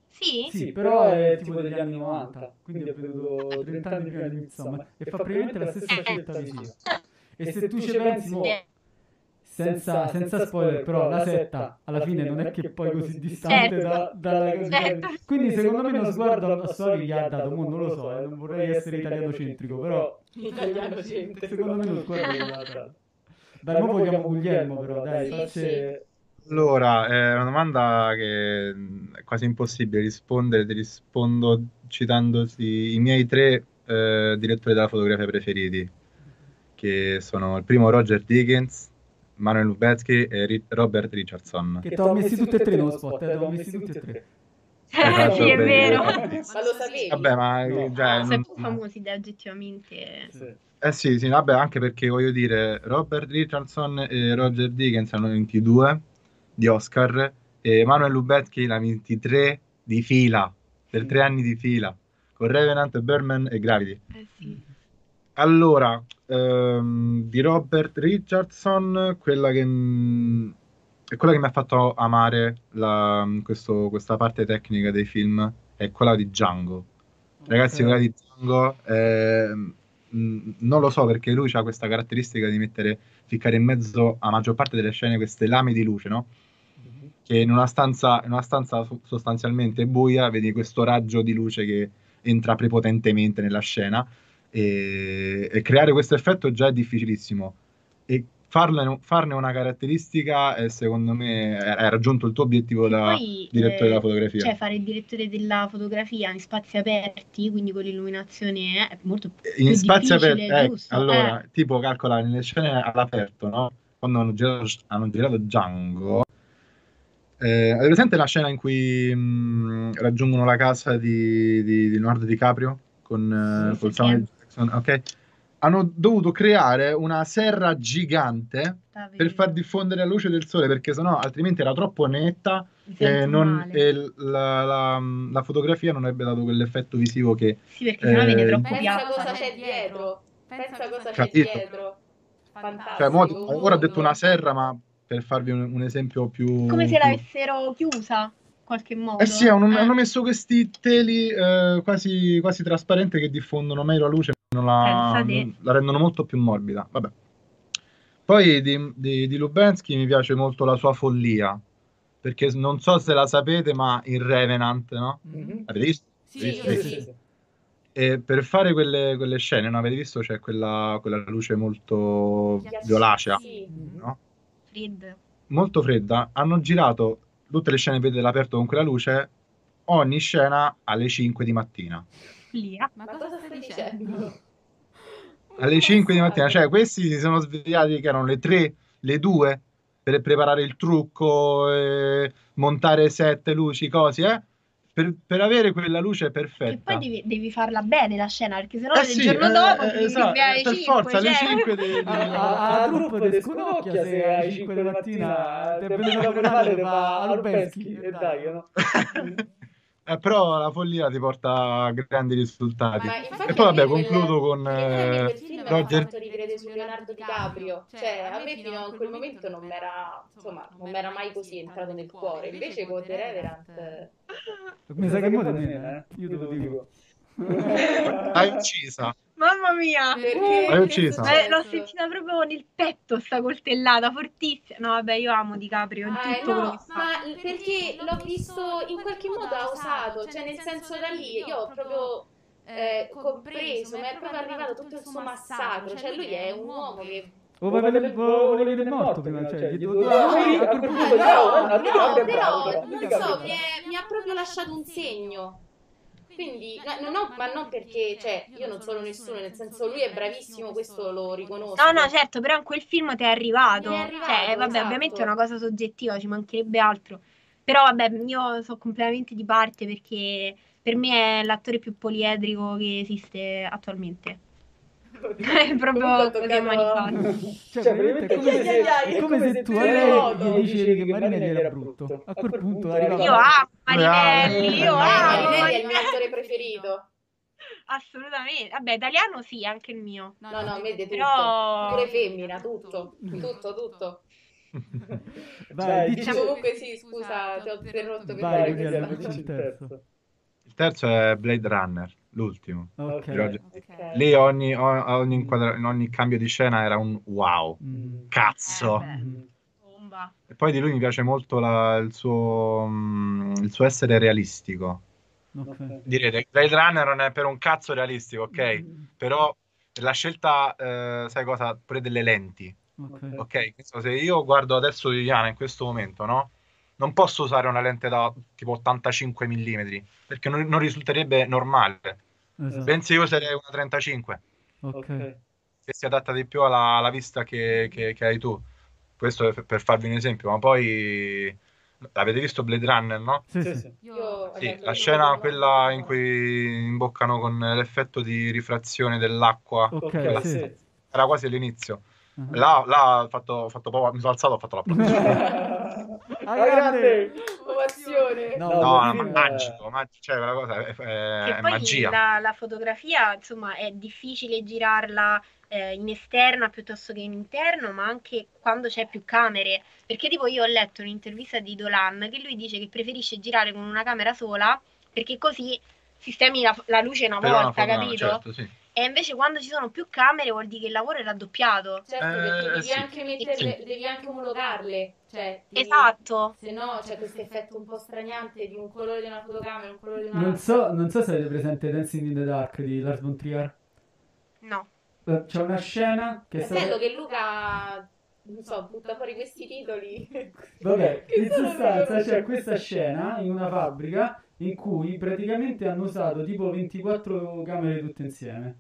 Sì? Sì, però è tipo degli anni novanta, quindi ha venuto trenta anni prima di Midsommar, e fa praticamente la stessa scelta visiva. E se tu ci pensi... Oh, Senza, senza spoiler, però la setta alla fine non è che poi così distante certo. dalla da, certo. Quindi secondo me lo sguardo a Soavi gli ha dato, mo non lo so, eh, non vorrei essere italianocentrico, però italianocentrico. Secondo me lo sguardo gli ha dato. Dai, mo vogliamo Guglielmo, però dai, facce... Allora, è una domanda che è quasi impossibile rispondere, ti rispondo citandoti i miei tre eh, direttori della fotografia preferiti, che sono il primo Roger Deakins, Manuel Lubezki e Robert Richardson. Che ti ho messi tutti e tre nello spot, te l'ho messi tutti e tre. Eh, sì, è vero. Ma lo sapevi? Vabbè, ma... No. Già, no, non... più famosi da oggettivamente... Sì. Eh sì, sì, vabbè, anche perché voglio dire, Robert Richardson e Roger Deakins hanno ventidue di Oscar, e Manuel Lubezki l'ha ventitré di fila, per tre anni di fila, con Revenant, Birdman e Gravity. Eh sì. Allora, ehm, di Robert Richardson, quella che, mh, è quella che mi ha fatto amare la, questo, questa parte tecnica dei film, è quella di Django. Ragazzi, okay. Quella di Django, eh, mh, non lo so perché lui ha questa caratteristica di mettere, ficcare in mezzo a maggior parte delle scene queste lame di luce, no? Mm-hmm. Che in una stanza, in una stanza sostanzialmente buia vedi questo raggio di luce che entra prepotentemente nella scena. E, e creare questo effetto già è difficilissimo, e farne, farne una caratteristica è, secondo me hai raggiunto il tuo obiettivo e da poi, direttore eh, della fotografia, cioè fare il direttore della fotografia in spazi aperti, quindi con l'illuminazione è molto più in spazi aperti, eh, allora eh. tipo calcola nelle scene all'aperto, no? Quando hanno girato, hanno girato Django, eh, avete presente la scena in cui mh, raggiungono la casa di, di, di Leonardo DiCaprio con sì, Samuel Jackson, ok? Hanno dovuto creare una serra gigante per far diffondere la luce del sole, perché sennò altrimenti era troppo netta e, non, e la, la, la fotografia non ebbe dato quell'effetto visivo che... Sì, perché sennò eh, vede troppo piazza. Pensa cosa c'è dietro, pensa cosa c'è dietro. Cioè, mo, ora ho detto una serra, ma per farvi un, un esempio più... Come se l'avessero chiusa. Qualche modo. Eh sì, hanno, eh. hanno messo questi teli eh, quasi, quasi trasparenti che diffondono meglio la luce, non la, non, la rendono molto più morbida. Vabbè. Poi di, di, di Lubensky mi piace molto la sua follia, perché non so se la sapete, ma il Revenant, no? Mm-hmm. Avete visto? Sì, visto? Io sì. Visto. E per fare quelle, quelle scene, no? Avete visto? C'è quella, quella luce molto violacea, sì. No? Fredda. Molto fredda. Hanno girato tutte le scene vede l'aperto con quella luce, ogni scena alle cinque di mattina. Lia, ma cosa stai dicendo? Alle cinque di mattina, cioè questi si sono svegliati che erano le tre, le due, per preparare il trucco, eh, montare sette luci, cose, eh? Per, per avere quella luce perfetta. E poi devi, devi farla bene la scena, perché sennò eh il sì, giorno eh, dopo eh, esatto, per cinque, forza alle cioè. cinque del ah, gruppo del Sconocchia, se alle cinque della mattina ti è venuto a parlare da Lubensky e dai, no? Eh, però la follia ti porta a grandi risultati. Ma e poi vabbè, concludo con eh, film Roger... fatto rivedere su Leonardo DiCaprio, cioè a me fino a quel momento non mi era, insomma, non mi era mai così entrato nel cuore, invece con The Revenant mi sa che modo dire, eh? Io te lo dico. L'hai uccisa, mamma mia, l'hai uccisa. Eh, l'ho sentita proprio nel petto sta coltellata fortissima. No vabbè, io amo DiCaprio in tutto eh, no, quello che fa. Ma perché l'ho visto in qualche modo ha usato, cioè nel senso da lì io ho proprio eh, compreso, ma è proprio arrivato tutto il suo massacro, cioè lui è un uomo che o voleva il morto prima, cioè gli devo dire a quel punto no, però non so, mi ha proprio lasciato un segno. Quindi, no, no, ma non perché, cioè, io non sono nessuno, nel senso, lui è bravissimo, questo lo riconosco. No, no, certo, però in quel film ti è arrivato. È arrivato cioè, vabbè, esatto. Ovviamente è una cosa soggettiva, ci mancherebbe altro. Però, vabbè, io sono completamente di parte perché per me è l'attore più poliedrico che esiste attualmente. È proprio le mani fatte. Cioè, veramente è come, se, è come se, se tu a lei gli dicevi che Marinelli era brutto. brutto. A quel, a quel punto, punto arrivava... Io amo Marinelli, io amo. Marinelli è il mio attore preferito. Assolutamente. Vabbè, italiano sì, anche il mio. No, no, no, vede tutto. Però... Pure femmina, tutto. Tutto, tutto. Vai, cioè, diciamo comunque sì, scusa, ti ho interrotto. Vai, dici il terzo. Il terzo è Blade Runner. L'ultimo, okay. Okay. Lì ogni, ogni, inquadra- ogni cambio di scena era un wow, mm. cazzo. Eh, e poi di lui mi piace molto la, il, suo, mm, il suo essere realistico. Okay. Direte, Blade Runner non è per un cazzo realistico, ok? Mm. Però la scelta, eh, sai cosa? Pure delle lenti. Ok, okay? Se io guardo adesso Viviana in questo momento, no? Non posso usare una lente da tipo ottantacinque millimetri, perché non, non risulterebbe normale. Esatto. Pensi io sarei una trentacinque, okay. Che si adatta di più alla, alla vista che, che, che hai tu. Questo è per farvi un esempio, ma poi avete visto Blade Runner, no? Sì, sì. Sì. Io, sì, la scena quella in cui imboccano con l'effetto di rifrazione dell'acqua, okay, sì. Era quasi all'inizio. Uh-huh. Là, là ho fatto, fatto poco, mi sono alzato e ho fatto l'applauso. La grande ovazione. No, no, no, magico, magico, cioè quella cosa è, è, è poi magia. La, la fotografia, insomma, è difficile girarla eh, in esterna piuttosto che in interno, ma anche quando c'è più camere. Perché tipo io ho letto un'intervista di Dolan che lui dice che preferisce girare con una camera sola perché così sistemi la, la luce una però volta, una capito? Certo, sì. E invece quando ci sono più camere vuol dire che il lavoro è raddoppiato. Certo, eh, devi, sì. anche metterle, sì. devi anche omologarle. Cioè, devi, esatto. Se no c'è questo effetto un po' straniante di un colore di una fotocamera, un colore di una... Non so, non so se avete presente Dancing in the Dark di Lars von Trier. No. C'è una scena che è stata... bello che Luca, non so, butta fuori questi titoli. Vabbè, in sostanza c'è cioè, questa scena in una fabbrica in cui praticamente hanno usato tipo ventiquattro camere tutte insieme.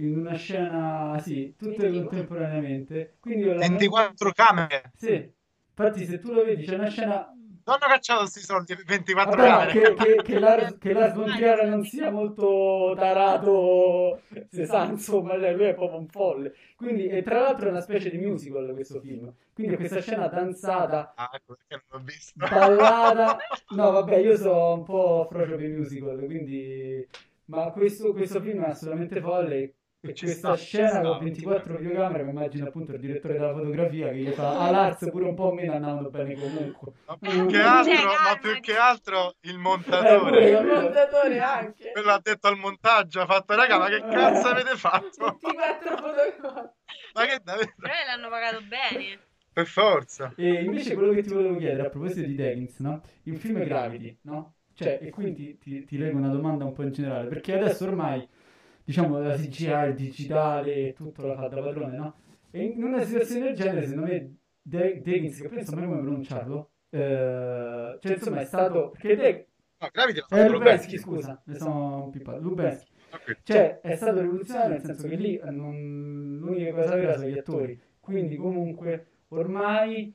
In una scena, sì, tutte ventiquattro contemporaneamente. Quindi ventiquattro camere? Sì, infatti se tu lo vedi c'è una scena... hanno cacciato questi soldi ventiquattro Vabbè, ore. Che, che, che, la, che la smontiera non sia molto tarato, se sa, insomma, lui è proprio un folle. Quindi, e tra l'altro è una specie di musical questo film. Quindi questa scena danzata, ah, ecco perché non l'ho visto. Ballata. No, vabbè, io sono un po' frocio per i musical, quindi... Ma questo, questo film è assolutamente folle. E ci questa sta, scena sta, con ventiquattro videocamere, mi immagino appunto il direttore della fotografia che gli fa a Lars pure un po' meno andando bene comunque. Ma più che altro, ma più che altro il montatore. Eh, pure, il montatore anche. Quello ha detto al montaggio, ha fatto raga, ma che cazzo avete fatto? ventiquattro fotografie. Ma che davvero? Però l'hanno pagato bene. Per forza. E invece quello che ti volevo chiedere a proposito di Denis, no? Il film Gravity, no? Cioè, e quindi ti, ti leggo una domanda un po' in generale, perché adesso ormai diciamo la C G I, il digitale, tutto la fa da padrone, no? E in una situazione del genere, secondo me, Denis, che penso non come pronunciarlo, eh, cioè insomma è stato... Perché De... No, Gravity l'ha fatto eh, Lubezki, scusa, ne sono un pippato, Lubezki. Okay. Cioè, è stato rivoluzionario, nel senso che lì non... l'unica cosa vera sono gli attori, quindi comunque ormai...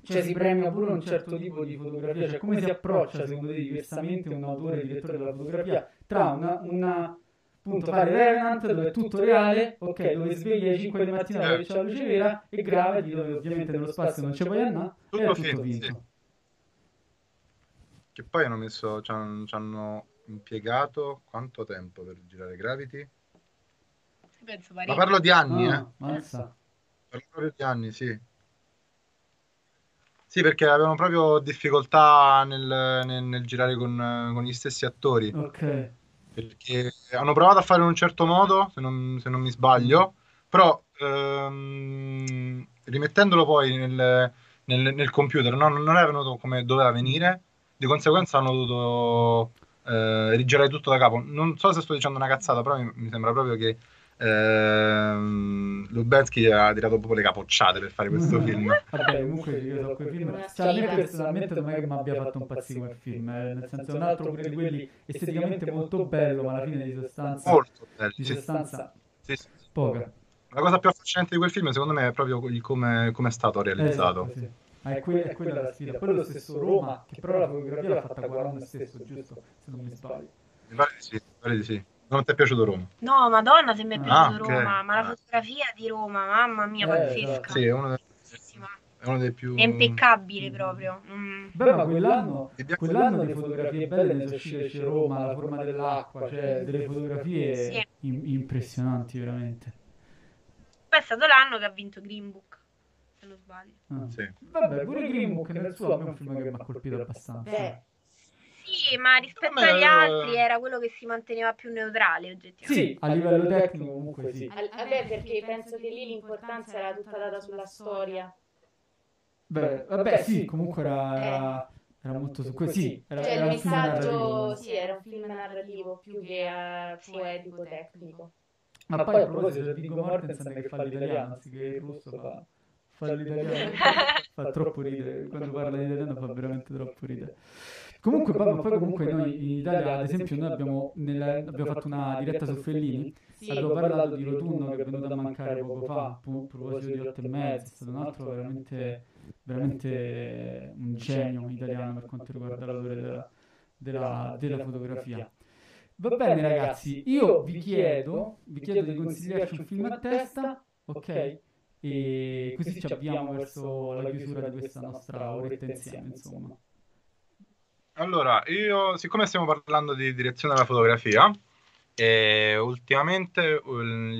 Cioè si premia pure un certo tipo di fotografia, cioè come si approccia secondo te diversamente un autore, direttore della fotografia tra una... una... appunto fare Revenant dove è tutto reale, ok, dove sveglia alle cinque di mattina dove c'è la luce vera, e Gravity dove ovviamente nello spazio non c'è poi andare, tutto, tutto film, vinto. Sì. Che poi hanno messo, ci hanno, ci hanno impiegato quanto tempo per girare Gravity? Penso ma parlo di anni, ah, eh mazza. Parlo proprio di anni, sì. Sì, perché avevano proprio difficoltà nel, nel, nel girare con, con gli stessi attori. Ok. Perché hanno provato a fare in un certo modo, se non, se non mi sbaglio, però ehm, rimettendolo poi nel, nel, nel computer, no? Non è venuto come doveva venire, di conseguenza hanno dovuto eh, rigirare tutto da capo. Non so se sto dicendo una cazzata, però mi, mi sembra proprio che ehm, Lubezki ha tirato proprio le capocciate per fare questo film. Vabbè, comunque io so quel film, cioè a me personalmente non è che mi abbia fatto impazzire quel film, eh, nel senso è un altro pure di quelli esteticamente molto bello, ma alla fine di sostanza molto bello, di sì. sostanza sì, sì. poca. La cosa più affascinante di quel film secondo me è proprio il come è stato realizzato, esatto, sì. Ah, è, que- è quella la sfida. Poi lo stesso Roma, che però la fotografia l'ha fatta Guarano stesso, giusto? Se non mi sbaglio mi pare di sì, mi pare di sì. Non ti è piaciuto Roma? No, madonna se mi è piaciuto ah, Roma, okay. Ma la fotografia di Roma, mamma mia, eh, pazzesca. Sì, è uno dei, è uno dei più... È impeccabile proprio. Mm. Beh, ma quell'anno, quell'anno le fotografie belle ne sono uscite, Roma, la forma dell'acqua, cioè delle fotografie sì. in, impressionanti veramente. Poi è stato l'anno che ha vinto Green Book, se non sbaglio. Ah. Sì. Vabbè, pure Green Book nel suo è un film che mi ha colpito abbastanza. Beh. Sì, ma rispetto me... agli altri era quello che si manteneva più neutrale oggettivamente. Sì, a livello tecnico comunque sì. Vabbè, a- a- perché penso che lì l'importanza era tutta data sulla storia. Beh, vabbè, sì, comunque era, eh. era molto su questo. Sì, era, cioè, era il messaggio, sì, era un film narrativo più che uh, poetico, sì. tecnico. Ma, ma poi a proposito di Viggo Mortensen che fa l'italiano, anziché il russo fa, fa l'italiano, fa troppo ridere. Quando parla di italiano fa veramente troppo ridere. Comunque, comunque, poi, comunque noi in Italia, ad esempio, noi abbiamo, nella, abbiamo fatto una diretta su Fellini, sì. abbiamo parlato di Rotunno che è venuto a mancare poco fa, a proposito di Otto e Mezzo, è stato un altro veramente, veramente un genio italiano per quanto riguarda l'autore della, della, della fotografia. Va bene ragazzi, io vi chiedo, vi chiedo di consigliarci un film a testa, ok? E così ci avviamo verso la chiusura di questa nostra oretta insieme, insomma. Allora, io, siccome stiamo parlando di direzione della fotografia, eh, ultimamente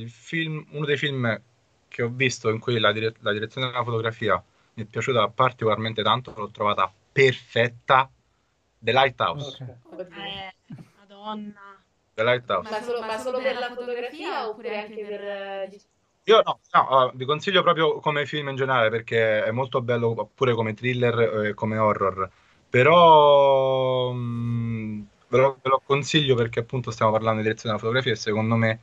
il film, uno dei film che ho visto in cui la, dire, la direzione della fotografia mi è piaciuta particolarmente tanto, l'ho trovata perfetta, The Lighthouse. Okay. Eh, Madonna. The Lighthouse. Ma solo, ma solo per la fotografia oppure anche per... Io no, no, vi consiglio proprio come film in generale, perché è molto bello pure come thriller e come horror. Però mh, ve, lo, ve lo consiglio perché appunto stiamo parlando di direzione della fotografia e secondo me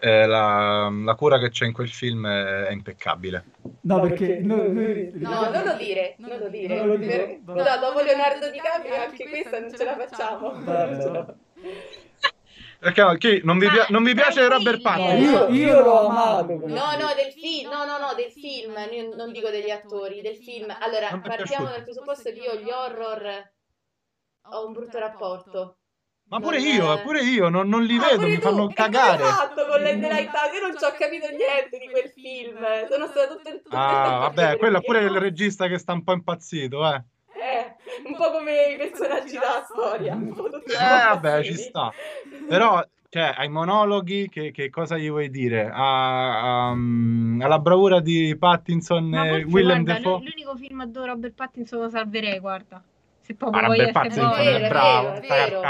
eh, la, la cura che c'è in quel film è, è impeccabile. No, perché noi, noi... No, non lo dire, non lo dire. Non lo dire. Per... No, dopo Leonardo DiCaprio anche questa non ce la facciamo. Vabbè, no. Perché chi? Non vi, ah, non vi piace Robert Pattinson? Io, io l'ho amato. No, no, del fi- no, no, no, del film, io non dico degli attori, del film. Allora, partiamo dal presupposto che io gli horror ho un brutto rapporto. Ma pure non io, è... pure io, non, non li ah, vedo, mi fanno tu? cagare. Esatto, con le Io non ci ho capito niente di quel film. Sono stata tutto, tutto Ah, vabbè, quello è pure il regista che sta un po' impazzito, eh. Eh, un po' come i personaggi della storia. Eh, vabbè, ci sta. Però, cioè, ai monologhi, che, che cosa gli vuoi dire? A, um, alla bravura di Pattinson e Willem Dafoe? L'unico film dove Robert Pattinson lo salverei, guarda. Se proprio vuoi essere bravo,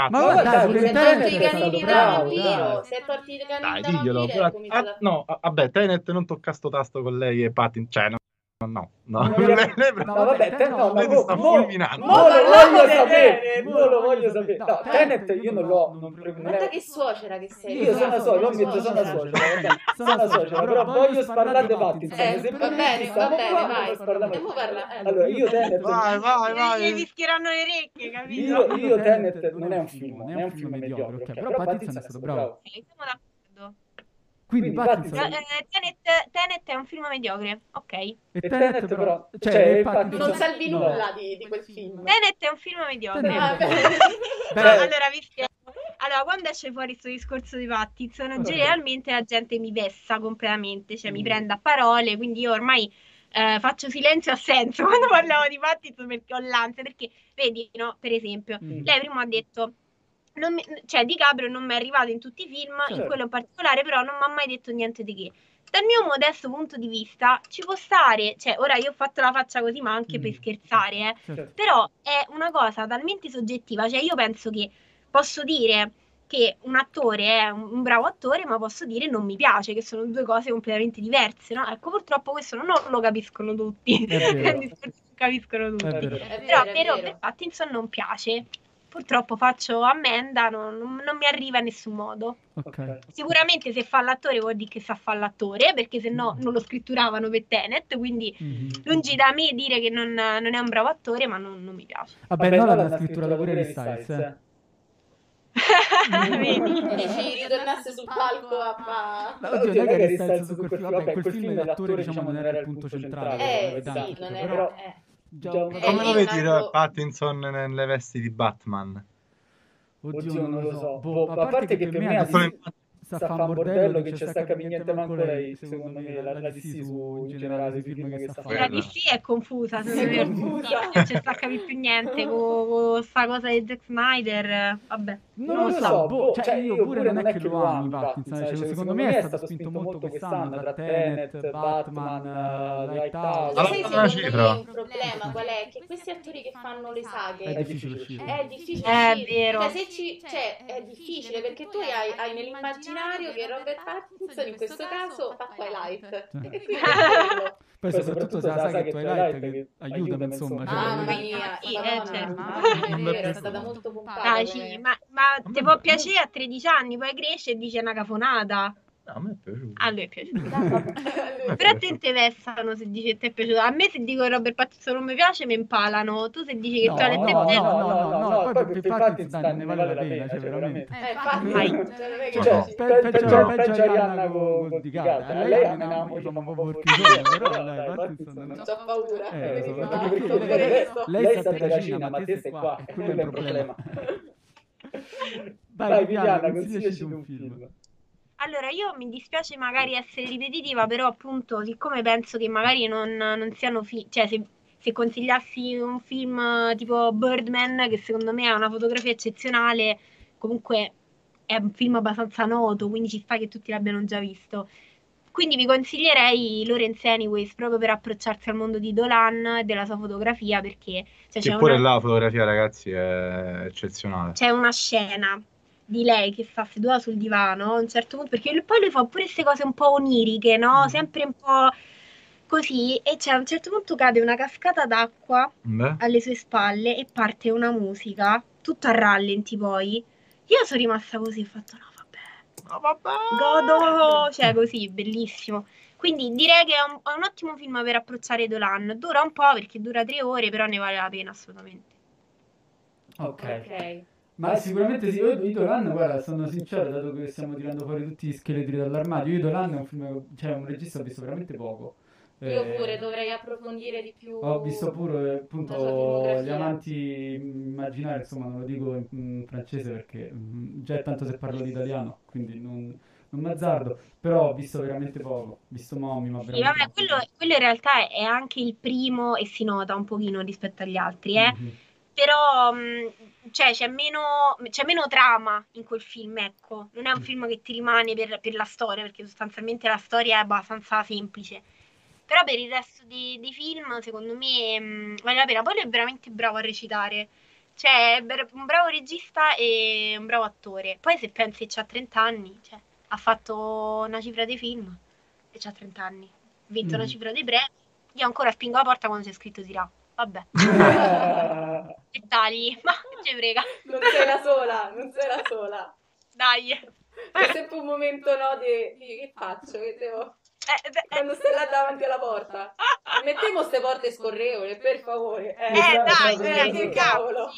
ma guarda, se torti i canini da vampiro, se torti i canini da vampiro, dai, diglielo. No, vabbè, Tenet non tocca sto tasto con lei e Pattinson, cioè no, no, no. No, vabbè, Tenet ti sta fulminando. No, lo voglio sapere, no, lo voglio sapere. No, Tenet io non l'ho, non prego. Guarda che suocera che sei. Io sono suocera, non mi sono suocera, sono suocera, però voglio sparare di Pattinson. Va bene, va bene, vai. Allora, io Tenet. Vai, vai, vai. Mi schieranno le orecchie, capito? Io Tenet non è un film, non è un film mediocre, però Pattinson è stato bravo. Siamo d'accordo. Quindi, Quindi Pattinson... eh, Tenet, Tenet è un film mediocre, ok. E Tenet però... Cioè, cioè, Pattinson... Non salvi nulla no. di, di quel film. Tenet è un film mediocre. Ah, beh. Beh. No, allora, vi spiego. Allora, quando esce fuori questo discorso di Pattinson, allora, generalmente la gente mi vessa completamente, cioè mm. mi prende a parole, quindi io ormai eh, faccio silenzio assenso quando parlavo di Pattinson perché ho l'ansia, perché, vedi, no, per esempio, mm. lei prima ha detto... Non mi, cioè DiCaprio non mi è arrivato in tutti i film, certo. in quello in particolare però non mi ha mai detto niente di che. Dal mio modesto punto di vista ci può stare, cioè ora io ho fatto la faccia così ma anche mm. per scherzare, eh. certo. però è una cosa talmente soggettiva, cioè io penso che posso dire che un attore è un bravo attore ma posso dire non mi piace, che sono due cose completamente diverse, no? Ecco, purtroppo questo non lo capiscono tutti, capiscono tutti. È vero. È vero, però per Pattinson non piace. Purtroppo faccio ammenda, non, non mi arriva in nessun modo. Okay. Sicuramente se fa l'attore vuol dire che sa fare l'attore, perché se no non lo scritturavano per Tenet, quindi mm-hmm. lungi da me dire che non, non è un bravo attore, ma non, non mi piace. Vabbè, Vabbè no, la, la, la scrittura da pure di Stiles, eh. eh. Vedi, ci ritornasse sul palco a ma... Oddio, non è che Stiles su quel film, vabbè, quel film l'attore diciamo non era il punto centrale. Eh, sì, non era... Come lo vedi da Pattinson nelle vesti di Batman? Oddio, Oddio non lo so. Boh, a parte che per me la D C sta a fare un bordello che c'è sta niente manco lei, secondo me, la, la D C su in generale, i film che sta facendo. La D C è confusa, non c'è sta capire più niente con sta cosa di Zack Snyder, vabbè. Non, non lo so, boh, cioè io pure, pure non è che lo amo Pattinson, cioè, cioè, secondo me è stato spinto molto quest'anno tra Tenet, Batman, uh, Lighthouse. Allora, secondo me il problema qual è? Che questi attori che fanno le saghe è difficile uscire. È difficile uscire. È vero. Cioè, se ci, cioè, è difficile perché tu hai, hai nell'immaginario che Robert Pattinson in questo caso fa Twilight. Poi soprattutto se la saga è Twilight che aiuta, insomma. Mamma mia, è stata molto pompata. Ma ti può piacere a tredici anni, poi cresce e dice una cafonata. No, a me è piaciuto. A lui è piaciuto. Però a te interessano se dici che ti è piaciuto. A me se dico Robert Pattinson non mi piace, mi impalano. Tu se dici che no, tu alle no, te no, te... no, no, no, no, poi per Pattinson ne vale la pena, cioè veramente. Eh, infatti. Peggio Arianna con DiCaprio. Lei ha un po' porchino, però dai, Pattinson non c'ho paura. Lei sta per la Cina, ma te sei qua, è quello il problema. Vai, Viviana, consigliaci un film. Allora, io mi dispiace magari essere ripetitiva, però appunto, siccome penso che magari non, non siano fi- cioè se, se consigliassi un film tipo Birdman, che secondo me ha una fotografia eccezionale, comunque è un film abbastanza noto, quindi ci sta che tutti l'abbiano già visto. Quindi vi consiglierei Lawrence Anyways, proprio per approcciarsi al mondo di Dolan e della sua fotografia, perché... Cioè, c'è pure una... là la fotografia, ragazzi, è eccezionale. C'è una scena di lei che sta seduta sul divano, a un certo punto, perché poi lui fa pure queste cose un po' oniriche, no? Mm. Sempre un po' così, e cioè, a un certo punto cade una cascata d'acqua Beh. alle sue spalle e parte una musica, tutto a rallenti poi. Io sono rimasta così, ho fatto no. Oh, godo, cioè così, bellissimo. Quindi direi che è un, è un ottimo film per approcciare Dolan. Dura un po' perché dura tre ore, però ne vale la pena assolutamente. Ok, okay. Ma sicuramente sì, io, io Dolan, guarda, sono sincero, dato che stiamo tirando fuori tutti gli scheletri dall'armadio, io Dolan è un film, cioè un regista ho visto veramente poco. Io pure dovrei approfondire di più. Ho visto pure appunto gli amanti immaginari, insomma non lo dico in, in francese perché mh, già è tanto se parlo l'italiano, quindi non, non m'azzardo, però ho visto veramente poco, ho visto Mommy, ma veramente... Sì, vabbè, quello, quello in realtà è anche il primo e si nota un pochino rispetto agli altri, eh? Mm-hmm. Però mh, cioè, c'è, meno, c'è meno trama in quel film, ecco, non è un mm-hmm. film che ti rimane per, per la storia, perché sostanzialmente la storia è abbastanza semplice. Però per il resto di, di film, secondo me, mh, vale la pena. Poi lui è veramente bravo a recitare. Cioè, è un bravo regista e un bravo attore. Poi se pensi che ha trenta anni, cioè, ha fatto una cifra dei film e c'ha trenta anni. Ha vinto mm. una cifra dei premi. Io ancora spingo la porta quando c'è scritto Tirà. Vabbè. Dettagli, ma non ci frega. Non sei la sola, non sei la sola. Dai. C'è sempre un momento, no, di, di che faccio, che devo... Eh, beh, quando stai là davanti alla porta, mettiamo queste porte scorrevole, per favore. Eh, eh dai, eh, che cavolo.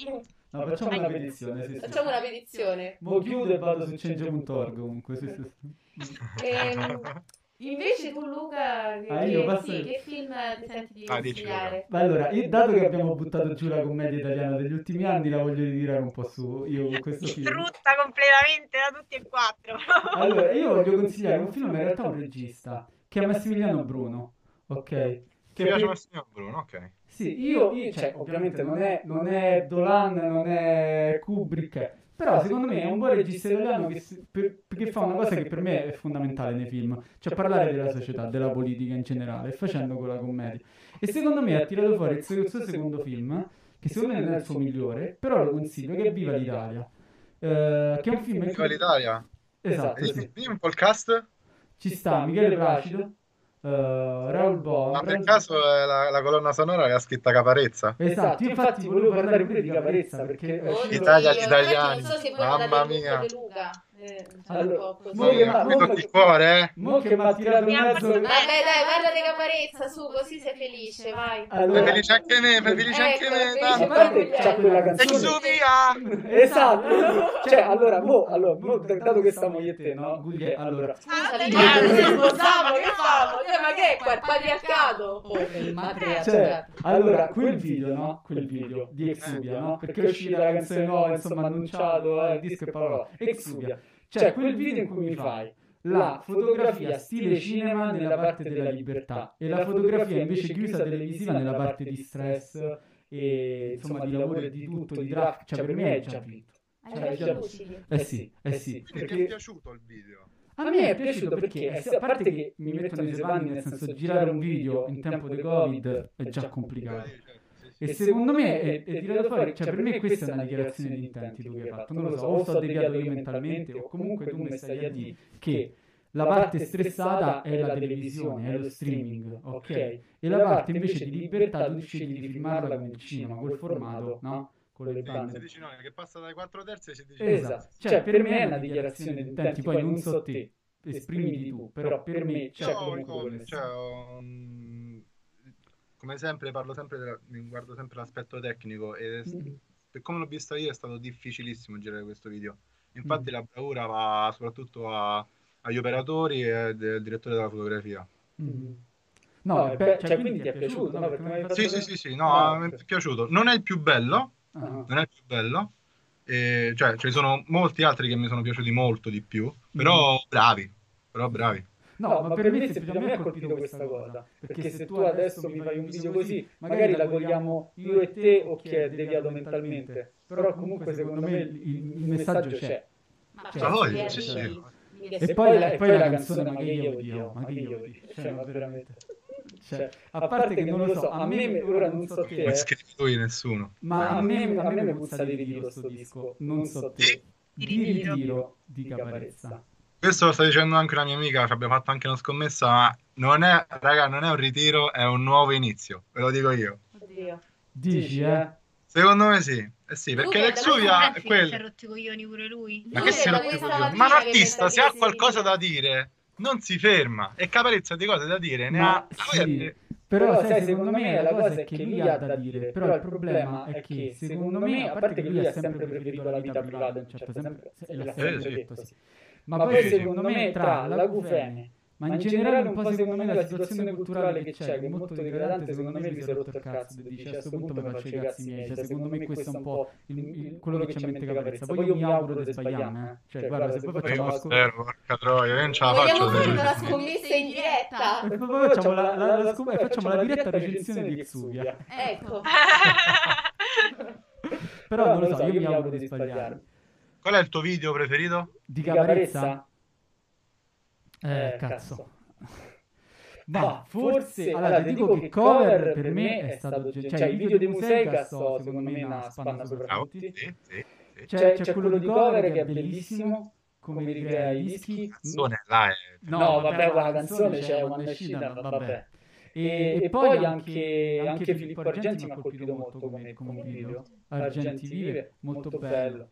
No, facciamo una petizione. Sì, sì. Facciamo una petizione. Mo chiudo e vado su change punto org comunque. Sì, sì. Ehm, invece tu Luca, che, ah, io passo... sì, che film ti senti di ah, consigliare? Beh, allora, io, dato che abbiamo buttato giù la commedia italiana degli ultimi anni, la voglio ritirare un po' su. Io con questo film distrutta completamente da tutti e quattro. Allora, io voglio consigliare un film, in realtà un regista, che è Massimiliano Bruno, ok? Che ti piace per... Massimiliano Bruno, ok. Sì, io, io cioè, ovviamente non è, non è Dolan, non è Kubrick, però secondo me è un buon regista italiano che, per, che fa una cosa che per me è fondamentale nei film, cioè parlare della società, della politica in generale, facendo quella commedia. E secondo me ha tirato fuori il suo, il suo secondo film, che secondo me non è il suo migliore, però lo consiglio, che è Viva l'Italia. Eh, che è un film... Viva cui... l'Italia? Esatto, e, sì. Dimmi un po' il cast... Ci sta Michele Placido, uh, Raul Bo. Ma per caso è la, la colonna sonora che ha scritta Caparezza? Esatto, io infatti volevo parlare pure di Caparezza perché oh, l'Italia agli italiani. Non so se mamma mia. Luca. Eh, allora, mo che ma, mo che, cuore, eh. mo che m'ha tirato in mezzo. Vabbè, dai, guarda di Caparezza, su, così sei felice, vai. Allora... Sei felice anche me, sei felice anche ecco, me. C'è quella canzone. Esatto. Cioè, allora, mo, allora, mo dato che stiamo io e te, no? Guglie, allora. Scusami, ma che famo? Ma che è qua il patriarcato? Cioè, allora, quel video, no? Quel video di Exubia, no? Perché è uscita la canzone nuova, insomma, annunciato, il disco e parola. Exubia. Cioè, quel video in cui mi fai la fotografia stile cinema nella parte della libertà e la fotografia invece chiusa televisiva nella parte di stress e insomma di lavoro e di tutto, di draft, cioè per me è già finito. Cioè, già... Eh sì, eh sì. Perché, perché è piaciuto il video? A me è piaciuto perché, a parte che mi metto nei suoi panni, nel senso girare un video in tempo di Covid è già complicato. E secondo me è, è tirato fuori, cioè per me questa è una dichiarazione di intenti tu che hai fatto, non lo so, o sto deviato io mentalmente o comunque tu mi stai a dire che la parte stressata è la televisione, è lo streaming, ok? E la parte invece di libertà tu scegli di filmarla con il cinema, col formato, no? Con le bande. Che passa dai quattro terzi ai sedici. Esatto, cioè per me è una dichiarazione di intenti, poi non so te, esprimiti tu, però per me c'è comunque... Come sempre parlo sempre della, guardo sempre l'aspetto tecnico e mm-hmm. per come l'ho visto io è stato difficilissimo girare questo video. Infatti mm-hmm. la bravura va soprattutto a, agli operatori e del direttore della fotografia. Mm-hmm. No, no per, cioè, cioè, quindi ti è piaciuto? No, no, sì, sì, sì, sì, no, ah, mi è piaciuto. Non è il più bello, ah. non è il più bello. E, cioè, ci cioè, sono molti altri che mi sono piaciuti molto di più, però mm-hmm. bravi, però bravi. No, no, ma per me, se per me ha colpito questa cosa, perché, perché se tu adesso mi fai un video così, magari la vogliamo io e te o chi è deviato mentalmente, però comunque secondo me il, il messaggio c'è. Ma c'è, cioè, c'è, c'è. E, e poi la, e poi la, la canzone, ma che io odio, ma che io odio, cioè ma veramente... Cioè, a parte che non lo so, a me ora non so te... Non scrivo io nessuno. Ma a me a me mi puzza di ritiro questo disco, non so te, di ritiro di Caparezza. Questo lo sta dicendo anche una mia amica, ci abbiamo fatto anche una scommessa, ma non è, raga, non è un ritiro, è un nuovo inizio, ve lo dico io. Oddio. Dici, eh? Secondo me sì, eh sì, perché Lexuvia è quello. Che rotto i coglioni pure lui. Ma lui che si rotti coglioni? Ma un artista, se ha qualcosa da dire, non si ferma. E Caparezza di cose da dire ne ma ha... Sì. Però, però sai, sai, secondo me la cosa è che lui ha da dire, però il problema è che, secondo me, a parte che lui ha sempre preferito la vita privata, in certo senso, e l'ha sempre detto, sì, ma poi secondo me tra la gufene, ma in generale un po' secondo me la situazione culturale che c'è, che è molto degradante, secondo me mi si è rotto il cazzo, dice a questo punto mi faccio i cazzi miei, cioè secondo me questo è un po' quello che c'è in mente Caparezza, poi io mi auguro di sbagliarmi, cioè guarda, se poi facciamo la scommessa, vogliamo fare una scommessa in diretta e facciamo la diretta recensione di Xuvia, ecco, però non lo so, io mi auguro di sbagliarmi. Qual è il tuo video preferito? Di Caparezza? Eh, cazzo. Ma no, forse, allora ti dico che cover per me è stato, cioè il video dei Museica sto secondo me una spanna sopra tutti, c'è, c'è quello di cover che è bellissimo, come ricrea i dischi, canzone là è... no, no vabbè quella canzone c'è, cioè, una uscita, vabbè, e, e poi anche, anche Filippo Argenti mi ha colpito molto come, come video Argenti vive, molto bello.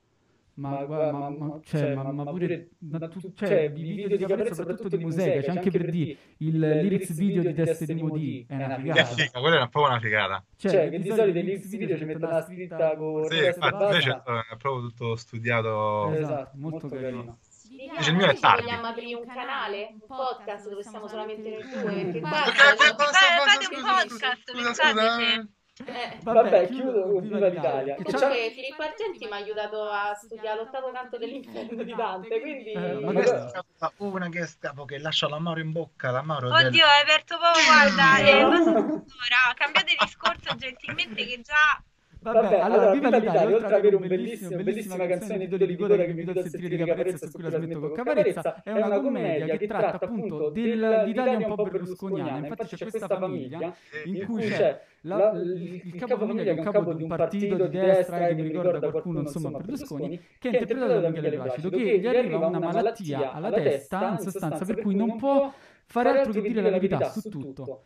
Ma, ma, ma, ma, cioè, ma, ma pure ma tu, cioè, i video di Caparezza, soprattutto di Museica, c'è anche per dire il lyrics video di Teste di Modi è una figata, è quella è un po' una figata, cioè, cioè che di solito i lyrics video ci mettono la scritta con sì, infatti invece è proprio tutto studiato, esatto, molto, molto carino. Invece il mio è tardi, vogliamo aprire un canale, un podcast dove siamo solamente noi due, fate un podcast, pensate. Eh, vabbè, vabbè, chiudo con Viva l'Italia. Cioè, Filippo Argenti mi ha aiutato a studiare l'ottavo canto dell'inferno di Dante, quindi eh, ma che è stata una che è stata che lascia la Mauro in bocca, la Mauro oddio del... Everto, guarda, eh, ora cambiate discorso gentilmente che già vabbè, vabbè allora Viva l'Italia, oltre ad avere un bellissimo, bellissima canzone di Ligure che mi do a sentire di Caparezza, su cui la smetto con Caparezza, è una commedia che tratta appunto dell'Italia un po' berlusconiana. Infatti c'è questa famiglia in cui c'è La, il, il capofamiglia che è un capo di un partito di destra, che mi ricorda qualcuno, insomma Berlusconi, che è interpretato da Michele Placido, che gli arriva una malattia alla testa, in sostanza, per cui non può fare altro che dire la verità su tutto.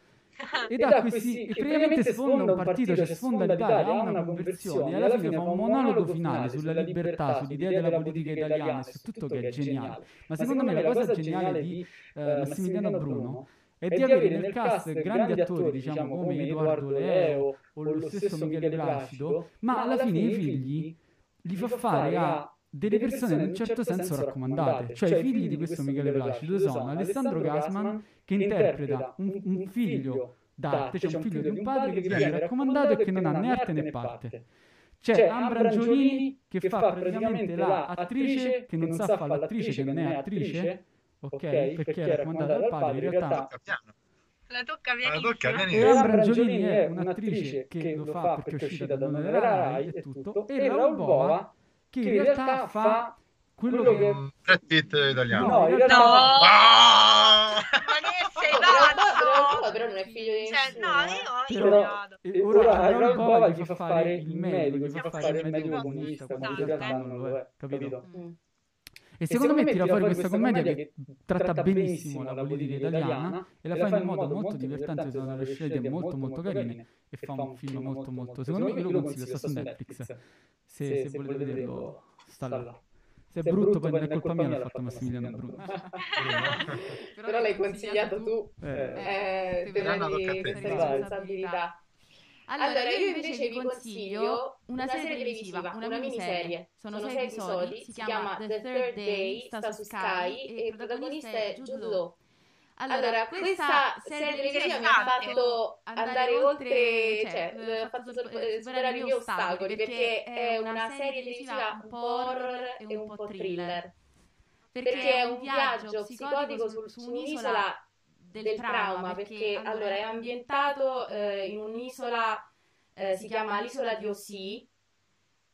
E da questi, e praticamente sfonda un partito, cioè sfonda l'Italia, ha una conversione, e alla fine fa un monologo finale sulla libertà, sull'idea della politica italiana, su tutto, che è geniale. Ma secondo me la cosa geniale di eh, Massimiliano Bruno e di avere nel cast grandi attori, diciamo, come Edoardo Leo o lo stesso Michele Placido, ma alla fine i figli li fa fare a delle persone in un certo senso raccomandate, cioè i figli di questo Michele Placido sono Alessandro Gassman, che interpreta un, un figlio d'arte, cioè un figlio di un padre che viene raccomandato e che non ha né arte né parte. C'è Ambra Angiolini, che fa praticamente la attrice che non sa fare l'attrice, che non è attrice, ok, okay, perché, perché era raccomandata dal padre, in realtà la tocca pianissimo, e Ambra Angiolini è un'attrice che lo fa perché è uscita da una Rai e tutto, e Raul Boa che in realtà fa quello che Brad Pitt italiano, no, in realtà ma che sei pazzo, però non è figlio di nessuno, no, io ho ora Raul Boa gli fa fare il medico, gli fa fare il medico comunista, capito? E secondo, e secondo me tira fuori questa commedia che tratta benissimo la politica italiana e la fa in un modo molto divertente, sono delle scelte molto molto carine e fa un film molto molto, secondo me, lo consiglio, sta su Netflix, se volete vederlo sta là, se è brutto poi non è colpa mia, l'ha fatto Massimiliano Bruno, però l'hai consigliato tu per le responsabilità. Allora, allora io invece vi consiglio una serie televisiva, una, una miniserie, sono sei episodi, si chiama The Third Day, sta su Sky e il protagonista è Jude Law. Allora, questa serie televisiva mi ha fatto andare oltre, cioè, mi ha fatto superare i miei ostacoli, perché è una serie televisiva un po' horror e un po' thriller, perché è un viaggio psicotico su, su un'isola del, del trauma, perché, perché allora è ambientato eh, in un'isola, eh, si chiama l'isola di Osì,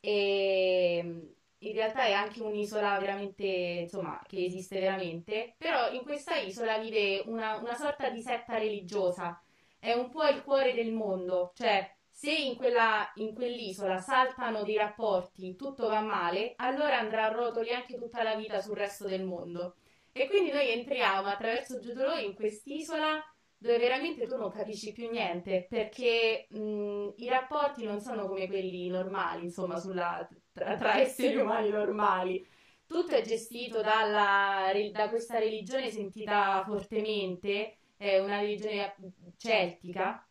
e in realtà è anche un'isola veramente, insomma, che esiste veramente, però in questa isola vive una, una sorta di setta religiosa, è un po' il cuore del mondo, cioè se in, quella, in quell'isola saltano dei rapporti, tutto va male, allora andrà a rotoli anche tutta la vita sul resto del mondo. E quindi noi entriamo attraverso Jude Law in quest'isola dove veramente tu non capisci più niente, perché mh, i rapporti non sono come quelli normali, insomma, sulla, tra, tra esseri umani normali. Tutto è gestito dalla, da questa religione sentita fortemente, è una religione celtica,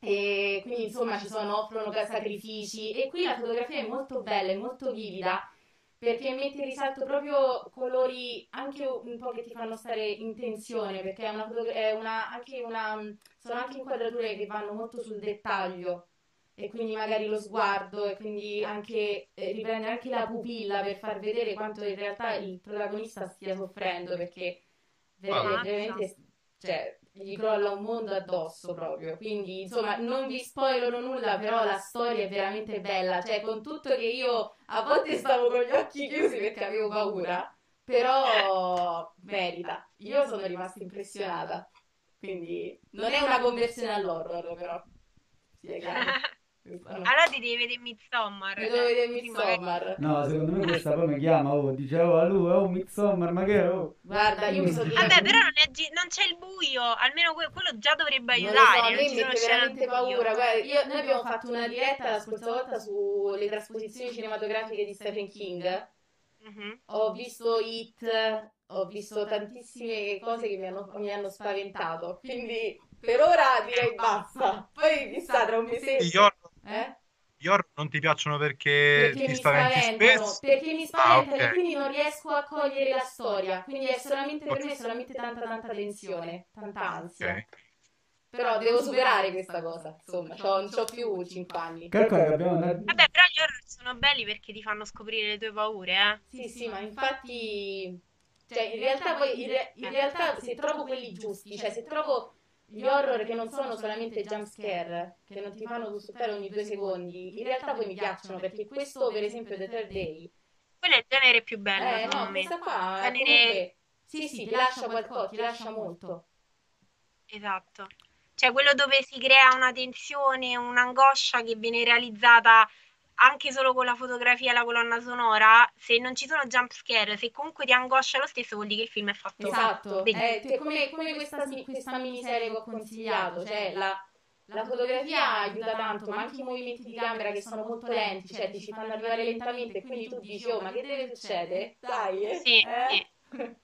e quindi insomma ci sono, offrono sacrifici, e qui la fotografia è molto bella, è molto vivida, perché mette in risalto proprio colori anche un po' che ti fanno stare in tensione, perché è una, è una, anche una, sono anche inquadrature che vanno molto sul dettaglio, e quindi magari lo sguardo, e quindi anche eh, riprende anche la pupilla per far vedere quanto in realtà il protagonista stia soffrendo, perché ver- veramente cioè, gli crolla un mondo addosso proprio. Quindi insomma non vi spoilerò nulla, però la storia è veramente bella, cioè con tutto che io a volte stavo con gli occhi chiusi perché avevo paura, però merita, io sono rimasta impressionata, quindi non è una conversione all'horror, però sì, è allora ti devi vedere Midsommar. Devo vedere Midsommar. No, secondo me questa poi mi chiama, oh, dicevo a lui, oh, Midsommar, ma che oh. Guarda, io mi sono Vabbè, però non, è gi- non c'è il buio, almeno que- quello già dovrebbe aiutare. Non, so, non ci sono veramente paura. Guarda, io, noi abbiamo fatto una diretta la scorsa volta sulle trasposizioni cinematografiche di Stephen King. Mm-hmm. Ho visto It, ho visto tantissime cose che mi hanno, mi hanno spaventato, quindi per ora direi basta. Poi chissà tra un mese. Eh? Gli horror non ti piacciono perché, perché ti spaventi spesso? Perché mi spaventano, ah, okay. E quindi non riesco a cogliere la storia, quindi è solamente per me è solamente tanta tanta tensione, tanta ansia, okay. Però devo superare questa cosa, insomma, non c'ho più cinque anni. Vabbè, però gli horror sono belli perché ti fanno scoprire le tue paure, eh? Sì, sì, ma infatti, cioè, in realtà poi, in, re- in realtà se trovo quelli giusti, cioè se trovo gli horror che non sono solamente jumpscare, che non ti fanno sussultare ogni due secondi, in realtà poi mi piacciono, perché questo, per esempio, The Third Day... Quello è il genere più bello, eh, no, me. Questa qua, genere... comunque, sì, sì, ti lascia qualcosa, ti lascia molto. Esatto. Cioè, quello dove si crea una tensione, un'angoscia che viene realizzata anche solo con la fotografia e la colonna sonora, se non ci sono jumpscare, se comunque ti angoscia lo stesso, vuol dire che il film è fatto. Esatto, eh, come, come questa, questa miniserie che ho consigliato, cioè la, la fotografia aiuta tanto, ma anche i movimenti di camera che sono molto lenti, cioè ti ci fanno arrivare lentamente, quindi tu dici, oh, ma che deve succedere? Dai, eh? Sì, eh? Sì.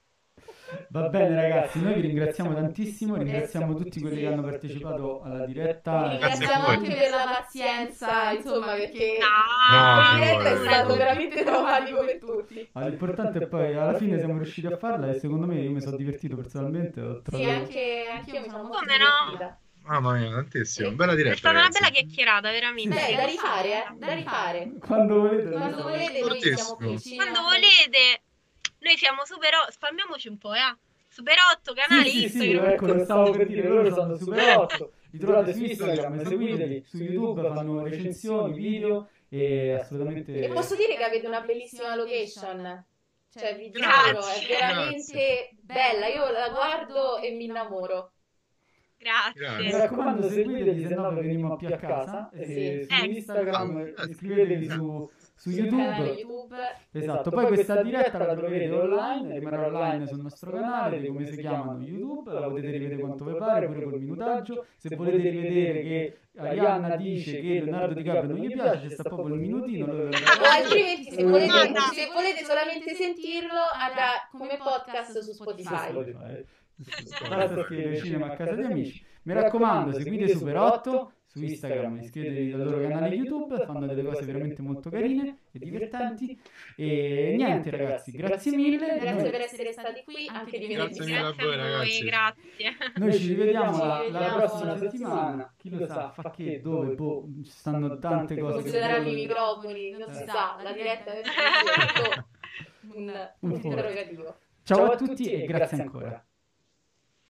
Va bene ragazzi, noi vi ringraziamo tantissimo, ringraziamo tutti quelli che hanno partecipato alla diretta. Vi ringraziamo anche per la pazienza, insomma, perché no, la diretta no, è stato no. veramente traumatico per tutti. Ah, l'importante è poi alla fine siamo riusciti a farla e secondo me io mi sono divertito personalmente. Ho trovato... Sì, anche, anche io mi sono molto Come divertita. No? Mamma mia, tantissimo, bella diretta. È stata ragazzi. Una bella chiacchierata, veramente. Beh, da rifare, eh? Da rifare. Quando volete. Quando volete, noi siamo qui. Quando volete. Noi siamo Super otto, spammiamoci un po', eh? Super otto, canale sì, Instagram. Sì, sì, ecco, lo stavo per dire, loro sono Super otto. Li trovate su Instagram, seguiteli, su YouTube fanno recensioni, video e assolutamente... E posso dire che avete una bellissima location. Cioè, vi giuro, è veramente Grazie. Bella. Io la guardo e mi innamoro. Grazie. Mi raccomando, seguiteli, se no veniamo più a casa. E sì. Su Instagram, eh. Iscrivetevi su... su YouTube. YouTube, esatto. Poi questa diretta la troverete online, rimarrà online sul nostro canale, come si chiamano YouTube, la potete rivedere quanto vi pare, pure col minutaggio. Se volete rivedere che Arianna dice che Leonardo DiCaprio non gli piace, sta proprio il minutino. Altrimenti, se volete, se volete solamente sentirlo, avrà come podcast su Spotify. Basta scrivere Cinema a casa di amici. Mi raccomando, seguite Super otto. Su Instagram, iscrivetevi al loro canale YouTube, fanno delle cose veramente molto carine e divertenti. E niente ragazzi, grazie mille. Grazie noi... per essere stati qui, anche di venerdì. Grazie mille a voi ragazzi. Grazie. Noi ci rivediamo la, la prossima settimana. Chi lo sa, fa che, dove, boh, ci stanno tante cose. Funzioneranno i microfoni, non si sa, la diretta è un interrogativo. Ciao a tutti e grazie ancora.